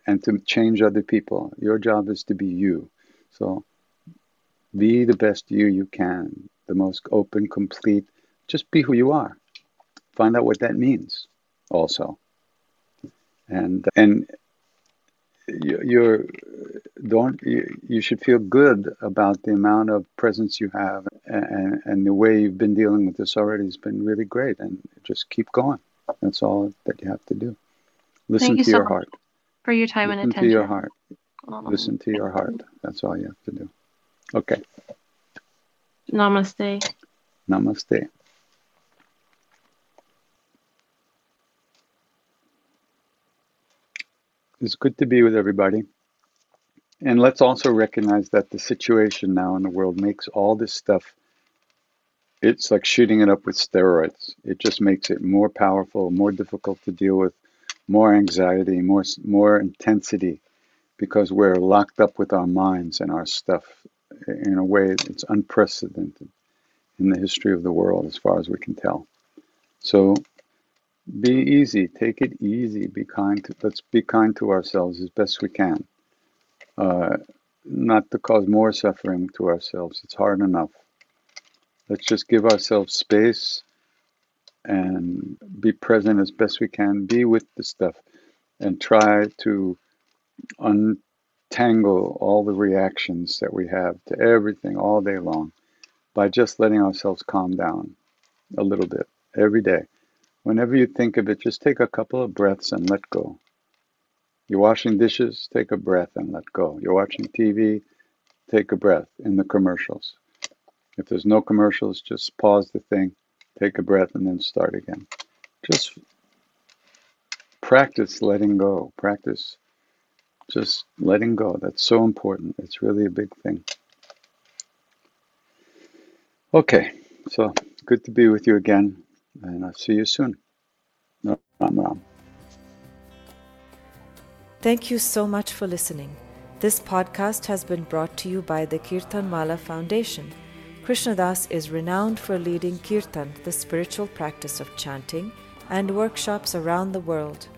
and to change other people. Your job is to be you. So be the best you can, the most open, complete. Just be who you are. Find out what that means also. And you should feel good about the amount of presence you have, and the way you've been dealing with this already has been really great, and just keep going. That's all that you have to do. Listen to your heart. Thank you so much for your time and attention. Listen to your heart. Listen to your heart. That's all you have to do. Okay. Namaste. Namaste. It's good to be with everybody. And let's also recognize that the situation now in the world makes all this stuff, it's like shooting it up with steroids. It just makes it more powerful, more difficult to deal with, more anxiety, more intensity, because we're locked up with our minds and our stuff in a way that's unprecedented in the history of the world, as far as we can tell. So be easy, take it easy, be kind. Let's be kind to ourselves as best we can. Not to cause more suffering to ourselves. It's hard enough. Let's just give ourselves space and be present as best we can. Be with the stuff and try to untangle all the reactions that we have to everything all day long by just letting ourselves calm down a little bit every day. Whenever you think of it, just take a couple of breaths and let go. You're washing dishes, take a breath and let go. You're watching TV, take a breath in the commercials. If there's no commercials, just pause the thing, take a breath, and then start again. Just practice letting go. Practice just letting go. That's so important. It's really a big thing. Okay, so good to be with you again, and I'll see you soon. Ram Ram. Thank you so much for listening. This podcast has been brought to you by the Kirtanmala Foundation. Krishna Das is renowned for leading Kirtan, the spiritual practice of chanting, and workshops around the world.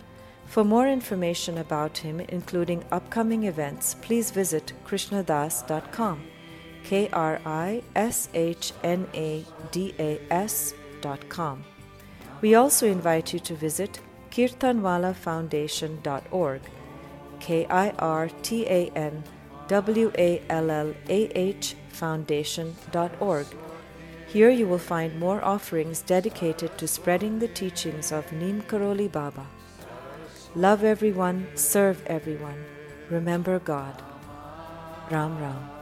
For more information about him, including upcoming events, please visit krishnadas.com, krishnadas.com. We also invite you to visit kirtanwalafoundation.ork, kirtanwallah foundation.org. Here you will find more offerings dedicated to spreading the teachings of Neem Karoli Baba. Love everyone, serve everyone, remember God. Ram Ram.